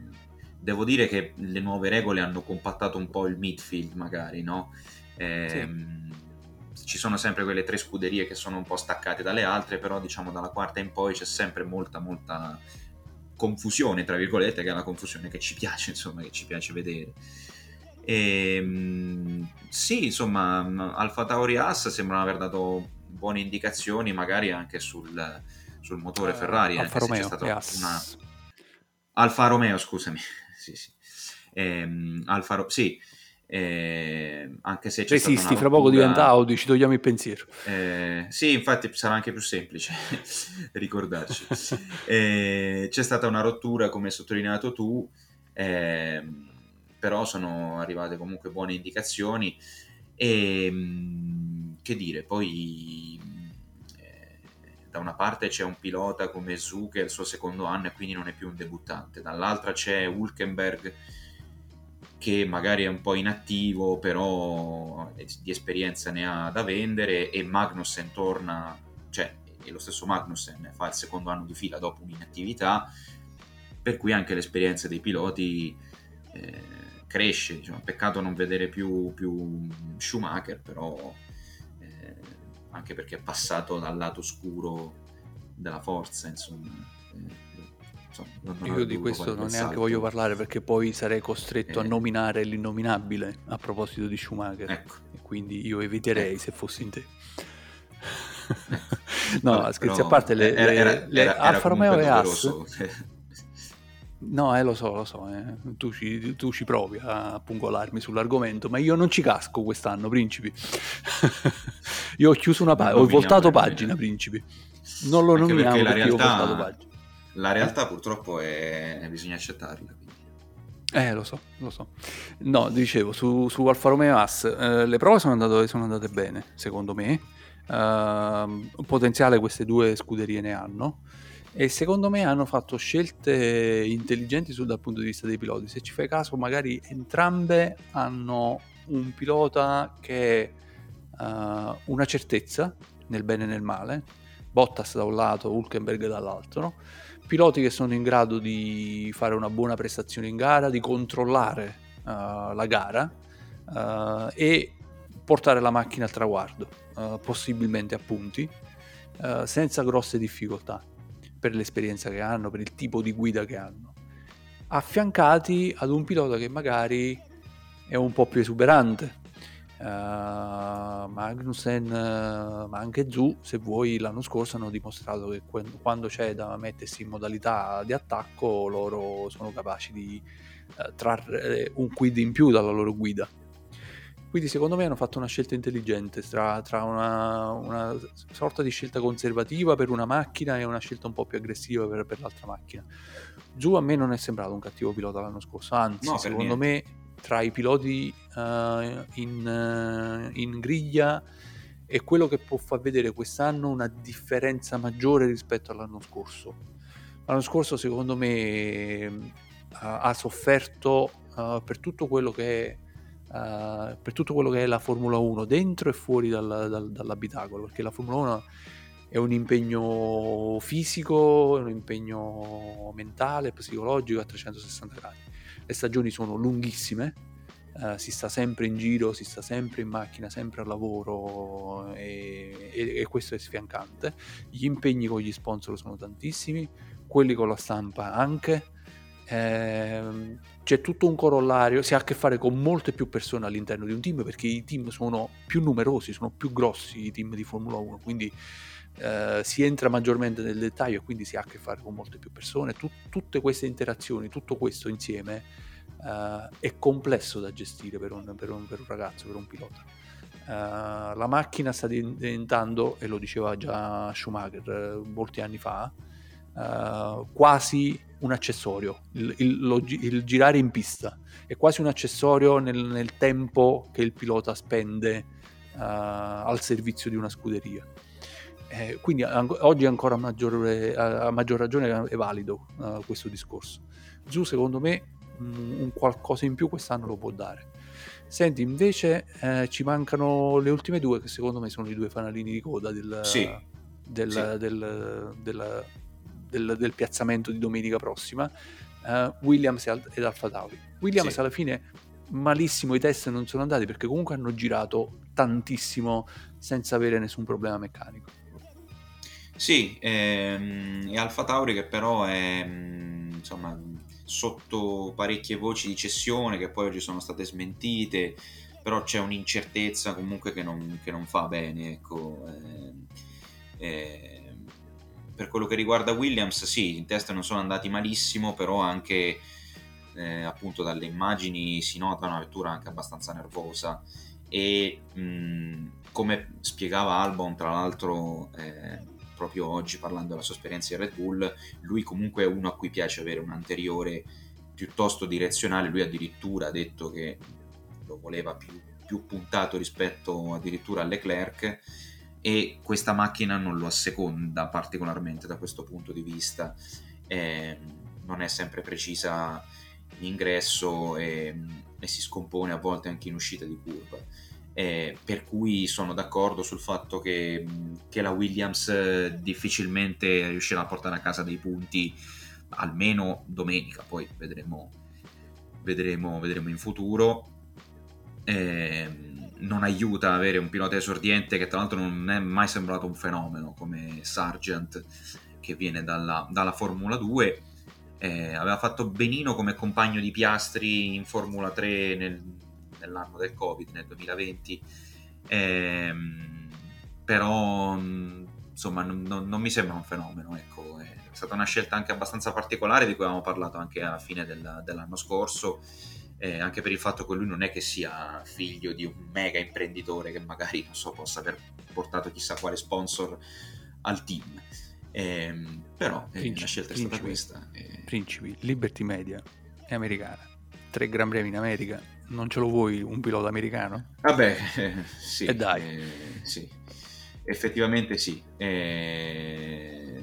devo dire che le nuove regole hanno compattato un po' il midfield, magari, no? Eh, sì. Ci sono sempre quelle tre scuderie che sono un po' staccate dalle altre, però diciamo dalla quarta in poi c'è sempre molta molta confusione, tra virgolette, che è la confusione che ci piace, insomma, che ci piace vedere. E, sì, insomma, Alfa Tauri e Haas sembrano aver dato buone indicazioni, magari anche sul, sul motore Ferrari, uh, Alfa Romeo, c'è stato una... Alfa Romeo, scusami. Sì, sì. Ehm, Alfa Ro... sì. Eh, anche se c'è resisti, stata una fra poco diventa Audi, ci togliamo il pensiero. Eh, sì, infatti sarà anche più semplice ricordarci. Eh, c'è stata una rottura, come hai sottolineato tu, eh, però sono arrivate comunque buone indicazioni. E che dire, poi eh, da una parte c'è un pilota come Zhu che è il suo secondo anno e quindi non è più un debuttante, dall'altra c'è Hülkenberg che magari è un po' inattivo, però di esperienza ne ha da vendere, e Magnussen torna, cioè è lo stesso Magnussen, fa il secondo anno di fila dopo un'inattività, per cui anche l'esperienza dei piloti eh, cresce, diciamo. Peccato non vedere più, più Schumacher, però eh, anche perché è passato dal lato scuro della forza, insomma. Eh, Io di questo non neanche voglio parlare, perché poi sarei costretto eh. a nominare l'innominabile a proposito di Schumacher, ecco. E quindi io eviterei, ecco, se fossi in te. No, allora, scherzi a parte, le, era, era, le era, Alfa Romeo e Haas. No, eh, lo so, lo so, eh. tu, ci, tu ci provi a pungolarmi sull'argomento, ma io non ci casco quest'anno, Principi. Io ho chiuso una pagina, ho voltato pagina, Principi. Non lo anche nominiamo, perché, perché realtà... io ho voltato pagina. La realtà purtroppo è, bisogna accettarla. Quindi. Eh, lo so, lo so. No, dicevo, su, su Alfa Romeo Haas, eh, le prove sono andate, sono andate bene, secondo me. Uh, potenziale queste due scuderie ne hanno. E secondo me hanno fatto scelte intelligenti su, dal punto di vista dei piloti. Se ci fai caso, magari entrambe hanno un pilota che è uh, una certezza, nel bene e nel male. Bottas da un lato, Hülkenberg dall'altro, no? Piloti che sono in grado di fare una buona prestazione in gara, di controllare uh, la gara uh, e portare la macchina al traguardo, uh, possibilmente a punti, uh, senza grosse difficoltà per l'esperienza che hanno, per il tipo di guida che hanno, affiancati ad un pilota che magari è un po' più esuberante. Uh, Magnussen, uh, ma anche Zu, se vuoi, l'anno scorso hanno dimostrato che quando, quando c'è da mettersi in modalità di attacco, loro sono capaci di uh, trarre un quid in più dalla loro guida. Quindi secondo me hanno fatto una scelta intelligente tra, tra una, una sorta di scelta conservativa per una macchina e una scelta un po' più aggressiva per, per l'altra macchina. Zu a me non è sembrato un cattivo pilota l'anno scorso, anzi, no, secondo me tra i piloti uh, in, uh, in griglia è quello che può far vedere quest'anno una differenza maggiore rispetto all'anno scorso. L'anno scorso secondo me uh, ha sofferto uh, per tutto quello che è uh, per tutto quello che è la Formula uno dentro e fuori dal, dal, dall'abitacolo, perché la Formula uno è un impegno fisico, è un impegno mentale, psicologico a trecentosessanta gradi. Le stagioni sono lunghissime, eh, si sta sempre in giro, si sta sempre in macchina, sempre al lavoro, e, e, e questo è sfiancante. Gli impegni con gli sponsor sono tantissimi, quelli con la stampa anche, eh, c'è tutto un corollario, si ha a che fare con molte più persone all'interno di un team, perché i team sono più numerosi, sono più grossi i team di Formula uno, quindi Uh, si entra maggiormente nel dettaglio e quindi si ha a che fare con molte più persone. Tut- tutte queste interazioni, tutto questo insieme uh, è complesso da gestire per un, per un, per un ragazzo, per un pilota. Uh, la macchina sta diventando, e lo diceva già Schumacher uh, molti anni fa, uh, quasi un accessorio. Il, il, lo, il girare in pista è quasi un accessorio nel, nel tempo che il pilota spende uh, al servizio di una scuderia. Eh, quindi an- oggi ancora a maggior, a maggior ragione è valido uh, questo discorso. Zu secondo me mh, un qualcosa in più quest'anno lo può dare. Senti, invece eh, ci mancano le ultime due, che secondo me sono i due fanalini di coda del, sì. Del, sì. Del, del, del, del, del piazzamento di domenica prossima, uh, Williams ed Alfa Tauri. Williams sì. Alla fine malissimo, i test non sono andati perché comunque hanno girato tantissimo senza avere nessun problema meccanico. Sì, ehm, è Alfa Tauri che però è insomma sotto parecchie voci di cessione che poi oggi sono state smentite, però c'è un'incertezza comunque che non, che non fa bene, ecco. Ehm, ehm, per quello che riguarda Williams, sì, in test non sono andati malissimo, però anche eh, appunto dalle immagini si nota una vettura anche abbastanza nervosa e mh, come spiegava Albon tra l'altro eh, proprio oggi parlando della sua esperienza in Red Bull, lui comunque è uno a cui piace avere un anteriore piuttosto direzionale. Lui addirittura ha detto che lo voleva più, più puntato rispetto addirittura a Leclerc, e questa macchina non lo asseconda particolarmente da questo punto di vista, eh, non è sempre precisa in ingresso e, e si scompone a volte anche in uscita di curva. Eh, per cui sono d'accordo sul fatto che, che la Williams difficilmente riuscirà a portare a casa dei punti, almeno domenica, poi vedremo vedremo, vedremo in futuro. Eh, non aiuta avere un pilota esordiente che tra l'altro non è mai sembrato un fenomeno come Sargent, che viene dalla, dalla Formula due, eh, aveva fatto benino come compagno di Piastri in Formula tre nel nell'anno del Covid, nel duemilaventi, eh, però insomma non, non mi sembra un fenomeno, ecco. È stata una scelta anche abbastanza particolare di cui avevamo parlato anche alla fine del, dell'anno scorso, eh, anche per il fatto che lui non è che sia figlio di un mega imprenditore che magari non so possa aver portato chissà quale sponsor al team, eh, però eh, Principi, la scelta è stata questa. eh. Principi, Liberty Media è americana, tre Gran Premi in America, non ce lo vuoi un pilota americano? Vabbè, eh, sì. E dai. Eh, sì. Effettivamente sì. Eh,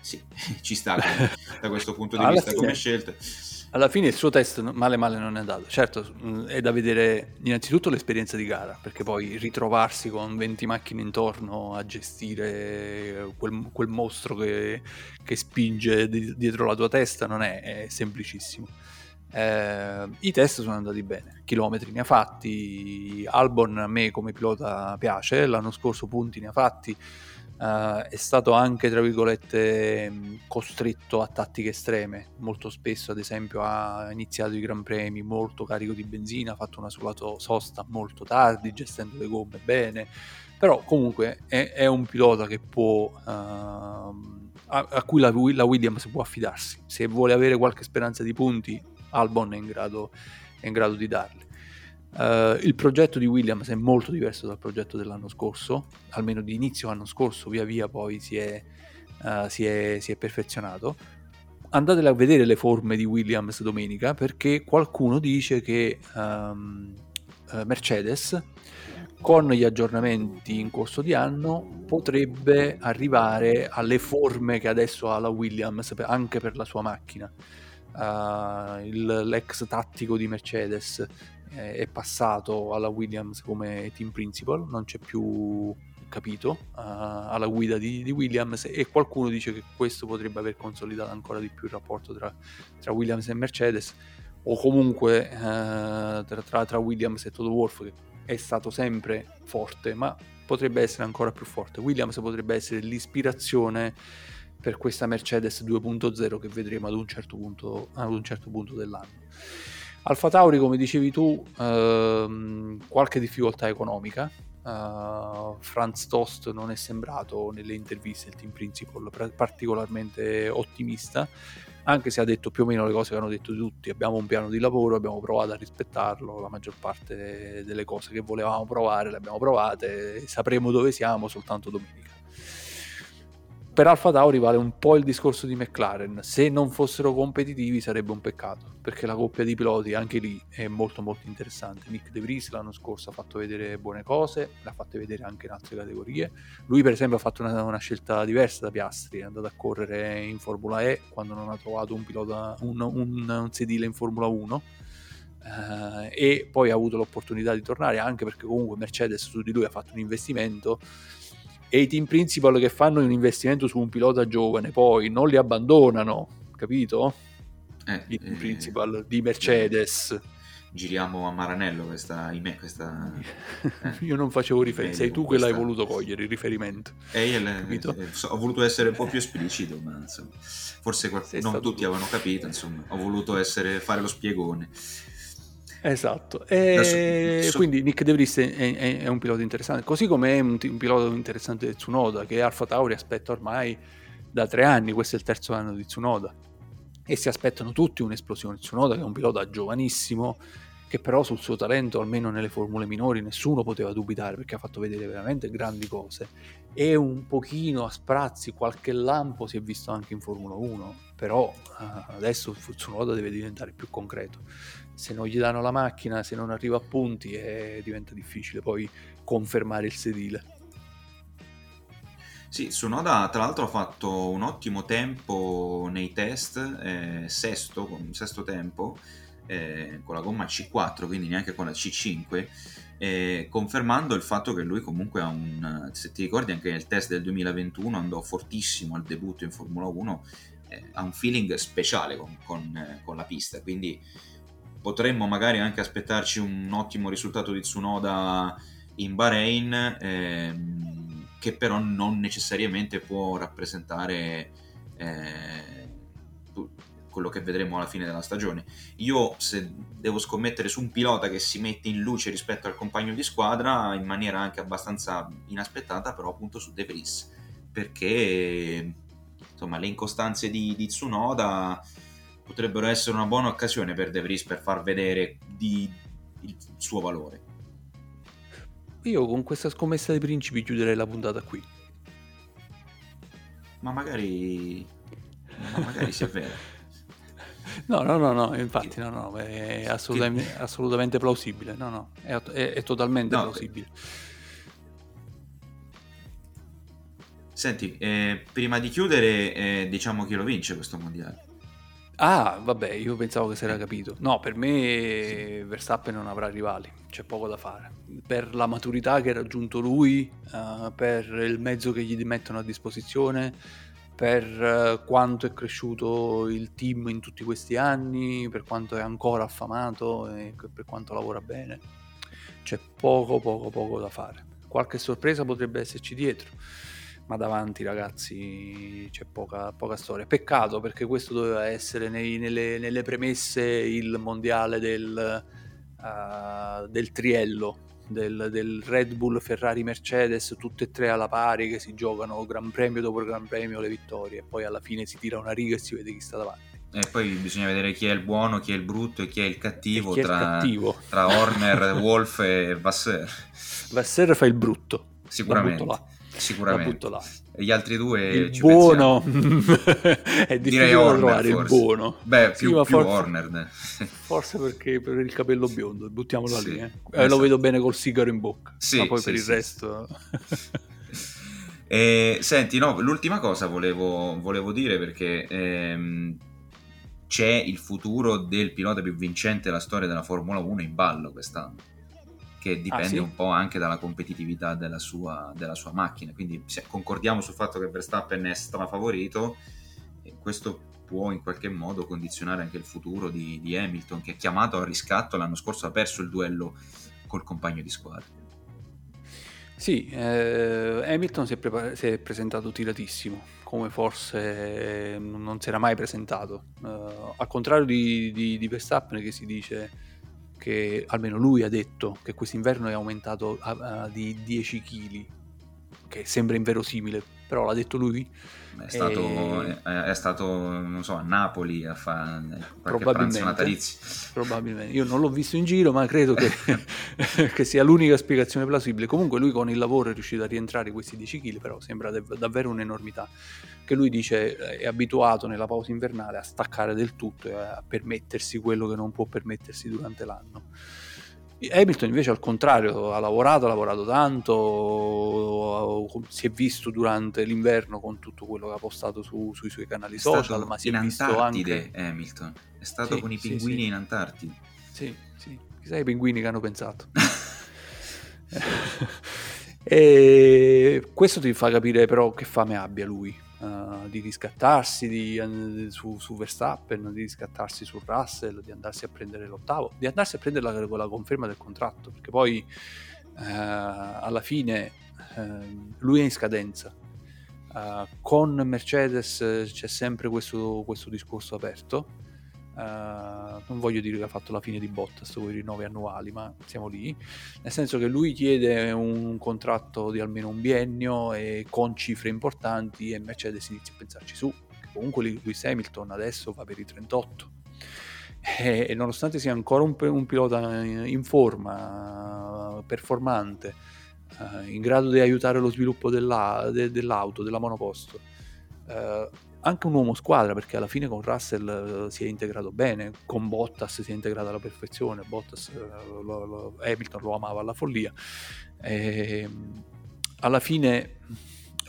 sì, ci sta da questo punto di alla vista fine, come scelta. Alla fine il suo test male male non è andato. Certo, è da vedere innanzitutto l'esperienza di gara, perché poi ritrovarsi con venti macchine intorno a gestire quel, quel mostro che, che spinge di, dietro la tua testa non è, è semplicissimo. Eh, i test sono andati bene, chilometri ne ha fatti, Albon a me come pilota piace, l'anno scorso punti ne ha fatti, eh, è stato anche tra virgolette costretto a tattiche estreme, molto spesso ad esempio ha iniziato i Gran Premi molto carico di benzina, ha fatto una sola sosta molto tardi, gestendo le gomme bene, però comunque è, è un pilota che può eh, a, a cui la, la Williams può affidarsi, se vuole avere qualche speranza di punti Albon è in grado, è in grado di darle. Uh, il progetto di Williams è molto diverso dal progetto dell'anno scorso, almeno di inizio l'anno scorso, via via poi si è, uh, si è, si è perfezionato. Andatele a vedere le forme di Williams domenica, perché qualcuno dice che um, Mercedes con gli aggiornamenti in corso di anno potrebbe arrivare alle forme che adesso ha la Williams anche per la sua macchina. Uh, il, l'ex tattico di Mercedes eh, è passato alla Williams come team principal, non c'è più capito uh, alla guida di, di Williams, e qualcuno dice che questo potrebbe aver consolidato ancora di più il rapporto tra, tra Williams e Mercedes, o comunque uh, tra, tra, tra Williams e Toto Wolff, che è stato sempre forte ma potrebbe essere ancora più forte. Williams potrebbe essere l'ispirazione per questa Mercedes due punto zero che vedremo ad un certo punto, ad un certo punto dell'anno. Alfa Tauri, come dicevi tu, ehm, qualche difficoltà economica. Uh, Franz Tost non è sembrato nelle interviste il team principal particolarmente ottimista, anche se ha detto più o meno le cose che hanno detto tutti: abbiamo un piano di lavoro, abbiamo provato a rispettarlo, la maggior parte delle cose che volevamo provare le abbiamo provate, sapremo dove siamo soltanto domenica. Per Alfa Tauri vale un po' il discorso di McLaren: se non fossero competitivi sarebbe un peccato, perché la coppia di piloti anche lì è molto molto interessante. Nick De Vries l'anno scorso ha fatto vedere buone cose, l'ha fatto vedere anche in altre categorie. Lui per esempio ha fatto una, una scelta diversa da Piastri, è andato a correre in Formula E quando non ha trovato un, pilota, un, un, un sedile in Formula uno, eh, e poi ha avuto l'opportunità di tornare, anche perché comunque Mercedes su di lui ha fatto un investimento, e i team principal che fanno un investimento su un pilota giovane poi non li abbandonano, capito? Eh, I team eh, principal di Mercedes. Giriamo a Maranello questa... In me, questa eh, io non facevo riferimento, sei tu questa... che l'hai voluto cogliere il riferimento. Eh, io le, eh, ho voluto essere un po' più esplicito, ma insomma, forse qualc- non tutti tu. avevano capito, insomma, ho voluto essere, fare lo spiegone. Esatto, e so, so. quindi Nick De Vries è, è, è un pilota interessante, così come è un, un pilota interessante Tsunoda, che Alfa Tauri aspetta ormai da tre anni, questo è il terzo anno di Tsunoda, e si aspettano tutti un'esplosione. Tsunoda, che è un pilota giovanissimo, che però sul suo talento, almeno nelle formule minori, nessuno poteva dubitare, perché ha fatto vedere veramente grandi cose, e un pochino a sprazzi qualche lampo si è visto anche in Formula uno, però adesso Tsunoda deve diventare più concreto. Se non gli danno la macchina, se non arriva a punti, eh, diventa difficile poi confermare il sedile. Sì, Tsunoda tra l'altro ha fatto un ottimo tempo nei test, eh, sesto, con sesto tempo, eh, con la gomma C quattro, quindi neanche con la C cinque, eh, confermando il fatto che lui comunque ha un... Se ti ricordi anche nel test del duemilaventuno andò fortissimo al debutto in Formula uno, eh, ha un feeling speciale con, con, eh, con la pista, quindi... Potremmo magari anche aspettarci un ottimo risultato di Tsunoda in Bahrain, ehm, che però non necessariamente può rappresentare eh, quello che vedremo alla fine della stagione. Io, se devo scommettere su un pilota che si mette in luce rispetto al compagno di squadra in maniera anche abbastanza inaspettata, però appunto su De Vries, perché insomma le incostanze di, di Tsunoda potrebbero essere una buona occasione per De Vries per far vedere di, il suo valore. Io con questa scommessa dei principi chiuderei la puntata qui. Ma magari, ma magari sia vero. No, no, no, no, infatti no, no, è assolutamente, assolutamente plausibile, no, no, è, è, è totalmente no, plausibile. Beh. Senti, eh, prima di chiudere, eh, diciamo chi lo vince questo mondiale. Ah, vabbè, io pensavo che si era capito. No, per me Verstappen non avrà rivali, c'è poco da fare. Per la maturità che ha raggiunto lui, uh, per il mezzo che gli mettono a disposizione, per quanto è cresciuto il team in tutti questi anni, per quanto è ancora affamato e per quanto lavora bene. C'è poco poco poco da fare. Qualche sorpresa potrebbe esserci dietro, ma davanti, ragazzi, c'è poca, poca storia. Peccato, perché questo doveva essere nei, nelle, nelle premesse il mondiale del, uh, del triello, del, del Red Bull, Ferrari, Mercedes, tutte e tre alla pari, che si giocano gran premio dopo gran premio le vittorie, e poi alla fine si tira una riga e si vede chi sta davanti. E poi bisogna vedere chi è il buono, chi è il brutto e chi è il cattivo, è tra, il cattivo. tra Horner, Wolff e Vasseur. Vasseur fa il brutto, sicuramente. Sicuramente là. Gli altri due il ci buono è difficile trovare il buono. Beh, più, sì, più forse, Horner forse perché per il capello biondo, buttiamolo sì, lì eh. Eh, lo vedo bene col sigaro in bocca, sì, ma poi sì, per sì, il resto eh, senti, no, l'ultima cosa volevo, volevo dire, perché ehm, c'è il futuro del pilota più vincente della storia della Formula uno in ballo quest'anno, che dipende ah, sì? un po' anche dalla competitività della sua, della sua macchina. Quindi se concordiamo sul fatto che Verstappen è strafavorito, questo può in qualche modo condizionare anche il futuro di, di Hamilton, che è chiamato al riscatto. L'anno scorso ha perso il duello col compagno di squadra. Sì, eh, Hamilton si è, prepar- si è presentato tiratissimo, come forse non si era mai presentato, eh, al contrario di, di, di Verstappen, che si dice che almeno lui ha detto che quest'inverno è aumentato a, a, di dieci chili, che sembra inverosimile, però l'ha detto lui. È stato, e... è stato non so, a Napoli a fare qualche pranzo natalizio. Probabilmente. Io non l'ho visto in giro, ma credo che, che sia l'unica spiegazione plausibile. Comunque lui con il lavoro è riuscito a rientrare questi dieci chili, però sembra dav- davvero un'enormità. Che lui dice è abituato nella pausa invernale a staccare del tutto e a permettersi quello che non può permettersi durante l'anno. Hamilton invece al contrario ha lavorato, ha lavorato tanto, si è visto durante l'inverno con tutto quello che ha postato su, sui suoi canali è social, ma si è visto Antartide, anche Hamilton è stato sì, con i pinguini sì, sì. in Antartide. Sì, sì, chissà i pinguini che hanno pensato. E questo ti fa capire però che fame abbia lui uh, di riscattarsi di, su, su Verstappen, di riscattarsi su Russell, di andarsi a prendere l'ottavo, di andarsi a prendere la, la conferma del contratto, perché poi uh, alla fine uh, lui è in scadenza. Uh, con Mercedes c'è sempre questo, questo discorso aperto. Uh, non voglio dire che ha fatto la fine di Bottas con i rinnovi annuali, ma siamo lì, nel senso che lui chiede un contratto di almeno un biennio e con cifre importanti, e Mercedes inizia a pensarci su, che comunque Lewis Hamilton adesso va per i trentotto e, e nonostante sia ancora un, un pilota in forma, performante, uh, in grado di aiutare lo sviluppo della, de, dell'auto, della monoposto, uh, anche un uomo squadra, perché alla fine con Russell si è integrato bene, con Bottas si è integrato alla perfezione. Bottas lo, lo, Hamilton lo amava alla follia, e alla fine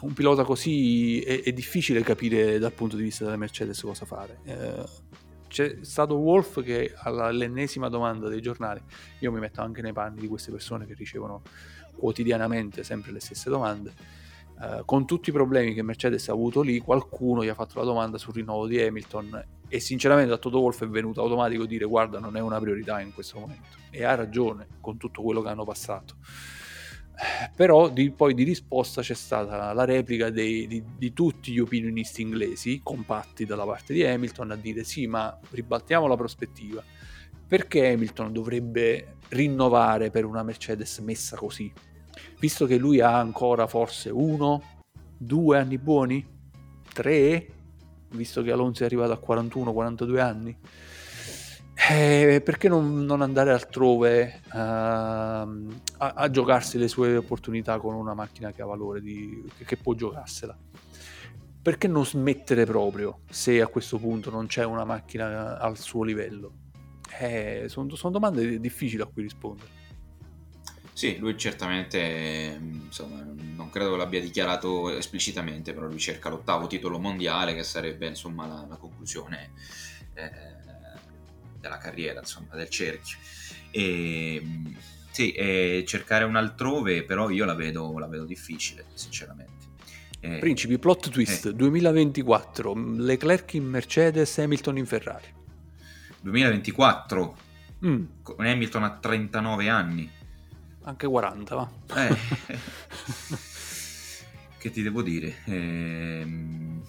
un pilota così è, è difficile capire dal punto di vista della Mercedes cosa fare. Eh, c'è stato Wolff che all'ennesima domanda dei giornali, io mi metto anche nei panni di queste persone che ricevono quotidianamente sempre le stesse domande, Uh, con tutti i problemi che Mercedes ha avuto lì, qualcuno gli ha fatto la domanda sul rinnovo di Hamilton, e sinceramente a Toto Wolff è venuto automatico dire guarda, non è una priorità in questo momento, e ha ragione con tutto quello che hanno passato. Però di, poi di risposta c'è stata la replica dei, di, di tutti gli opinionisti inglesi compatti dalla parte di Hamilton a dire sì, ma ribaltiamo la prospettiva, perché Hamilton dovrebbe rinnovare per una Mercedes messa così, visto che lui ha ancora forse uno, due anni buoni, tre, visto che Alonso è arrivato a quarantuno quarantadue anni, eh, perché non, non andare altrove uh, a, a giocarsi le sue opportunità con una macchina che ha valore, di, che, che può giocarsela? Perché non smettere proprio, se a questo punto non c'è una macchina al suo livello? Eh, sono, sono domande difficili a cui rispondere. Sì, lui certamente, insomma, non credo l'abbia dichiarato esplicitamente, però lui cerca l'ottavo titolo mondiale, che sarebbe insomma la, la conclusione eh, della carriera, insomma, del cerchio. E, sì, e cercare un altrove però io la vedo, la vedo difficile, sinceramente. Mm. Principi, plot twist, mm. duemilaventiquattro, Leclerc in Mercedes, Hamilton in Ferrari. duemilaventiquattro, mm. con Hamilton a trentanove anni. Anche quaranta, va. Eh. Che ti devo dire? Ehm...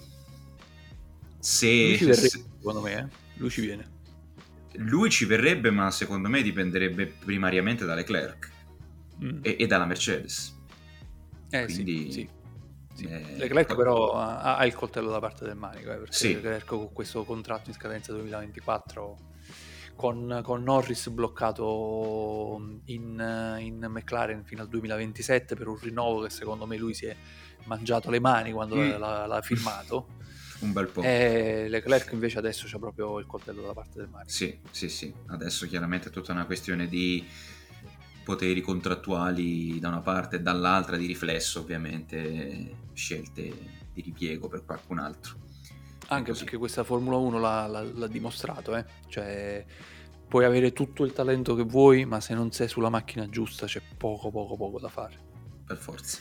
Se... Lui ci verrebbe, se... secondo me, eh? Lui ci viene. Lui ci verrebbe, ma secondo me dipenderebbe primariamente da Leclerc mm. e, e dalla Mercedes. Eh, Quindi... sì, sì. Sì. Eh, Leclerc però ha, ha il coltello da parte del manico, eh, perché sì. Leclerc con questo contratto in scadenza duemilaventiquattro con, con Norris bloccato in, in McLaren fino al duemilaventisette per un rinnovo che secondo me lui si è mangiato le mani quando mm. l'ha, l'ha firmato un bel po'. E Leclerc invece adesso c'ha proprio il coltello da parte del manico. Sì, sì, sì, adesso chiaramente è tutta una questione di poteri contrattuali da una parte e dall'altra, di riflesso ovviamente scelte di ripiego per qualcun altro, anche perché questa Formula uno l'ha, l'ha, l'ha dimostrato, eh? Cioè puoi avere tutto il talento che vuoi, ma se non sei sulla macchina giusta c'è poco poco poco da fare, per forza.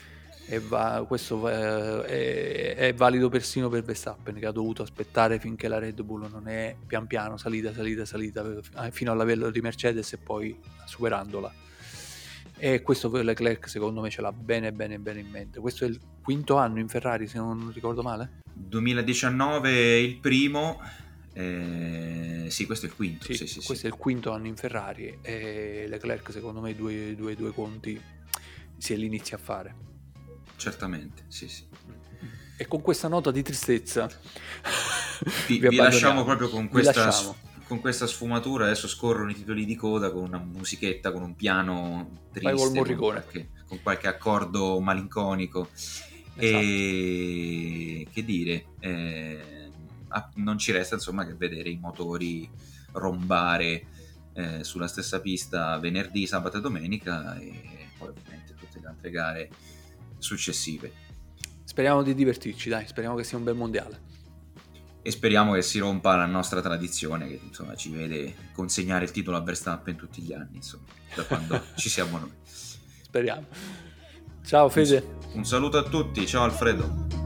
E va, questo va, è, è valido persino per Verstappen, che ha dovuto aspettare finché la Red Bull non è pian piano salita salita salita fino al livello di Mercedes e poi superandola. E questo Leclerc secondo me ce l'ha bene bene bene in mente. Questo è il quinto anno in Ferrari, se non ricordo male. duemiladiciannove il primo, eh, sì, questo è il quinto. Sì, sì, sì, questo sì. È il quinto anno in Ferrari e Leclerc secondo me due, due, due conti si li inizia a fare. Certamente, sì, sì. E con questa nota di tristezza vi, vi, vi lasciamo proprio con questa... con questa sfumatura. Adesso scorrono i titoli di coda con una musichetta, con un piano triste, con qualche, con qualche accordo malinconico, esatto. E che dire, eh, non ci resta insomma che vedere i motori rombare eh, sulla stessa pista venerdì, sabato e domenica, e poi ovviamente tutte le altre gare successive. Speriamo di divertirci, dai, speriamo che sia un bel mondiale. E speriamo che si rompa la nostra tradizione che insomma ci vede consegnare il titolo a Verstappen tutti gli anni, insomma, da quando ci siamo noi. Speriamo. Ciao Fede. Un saluto a tutti, ciao Alfredo.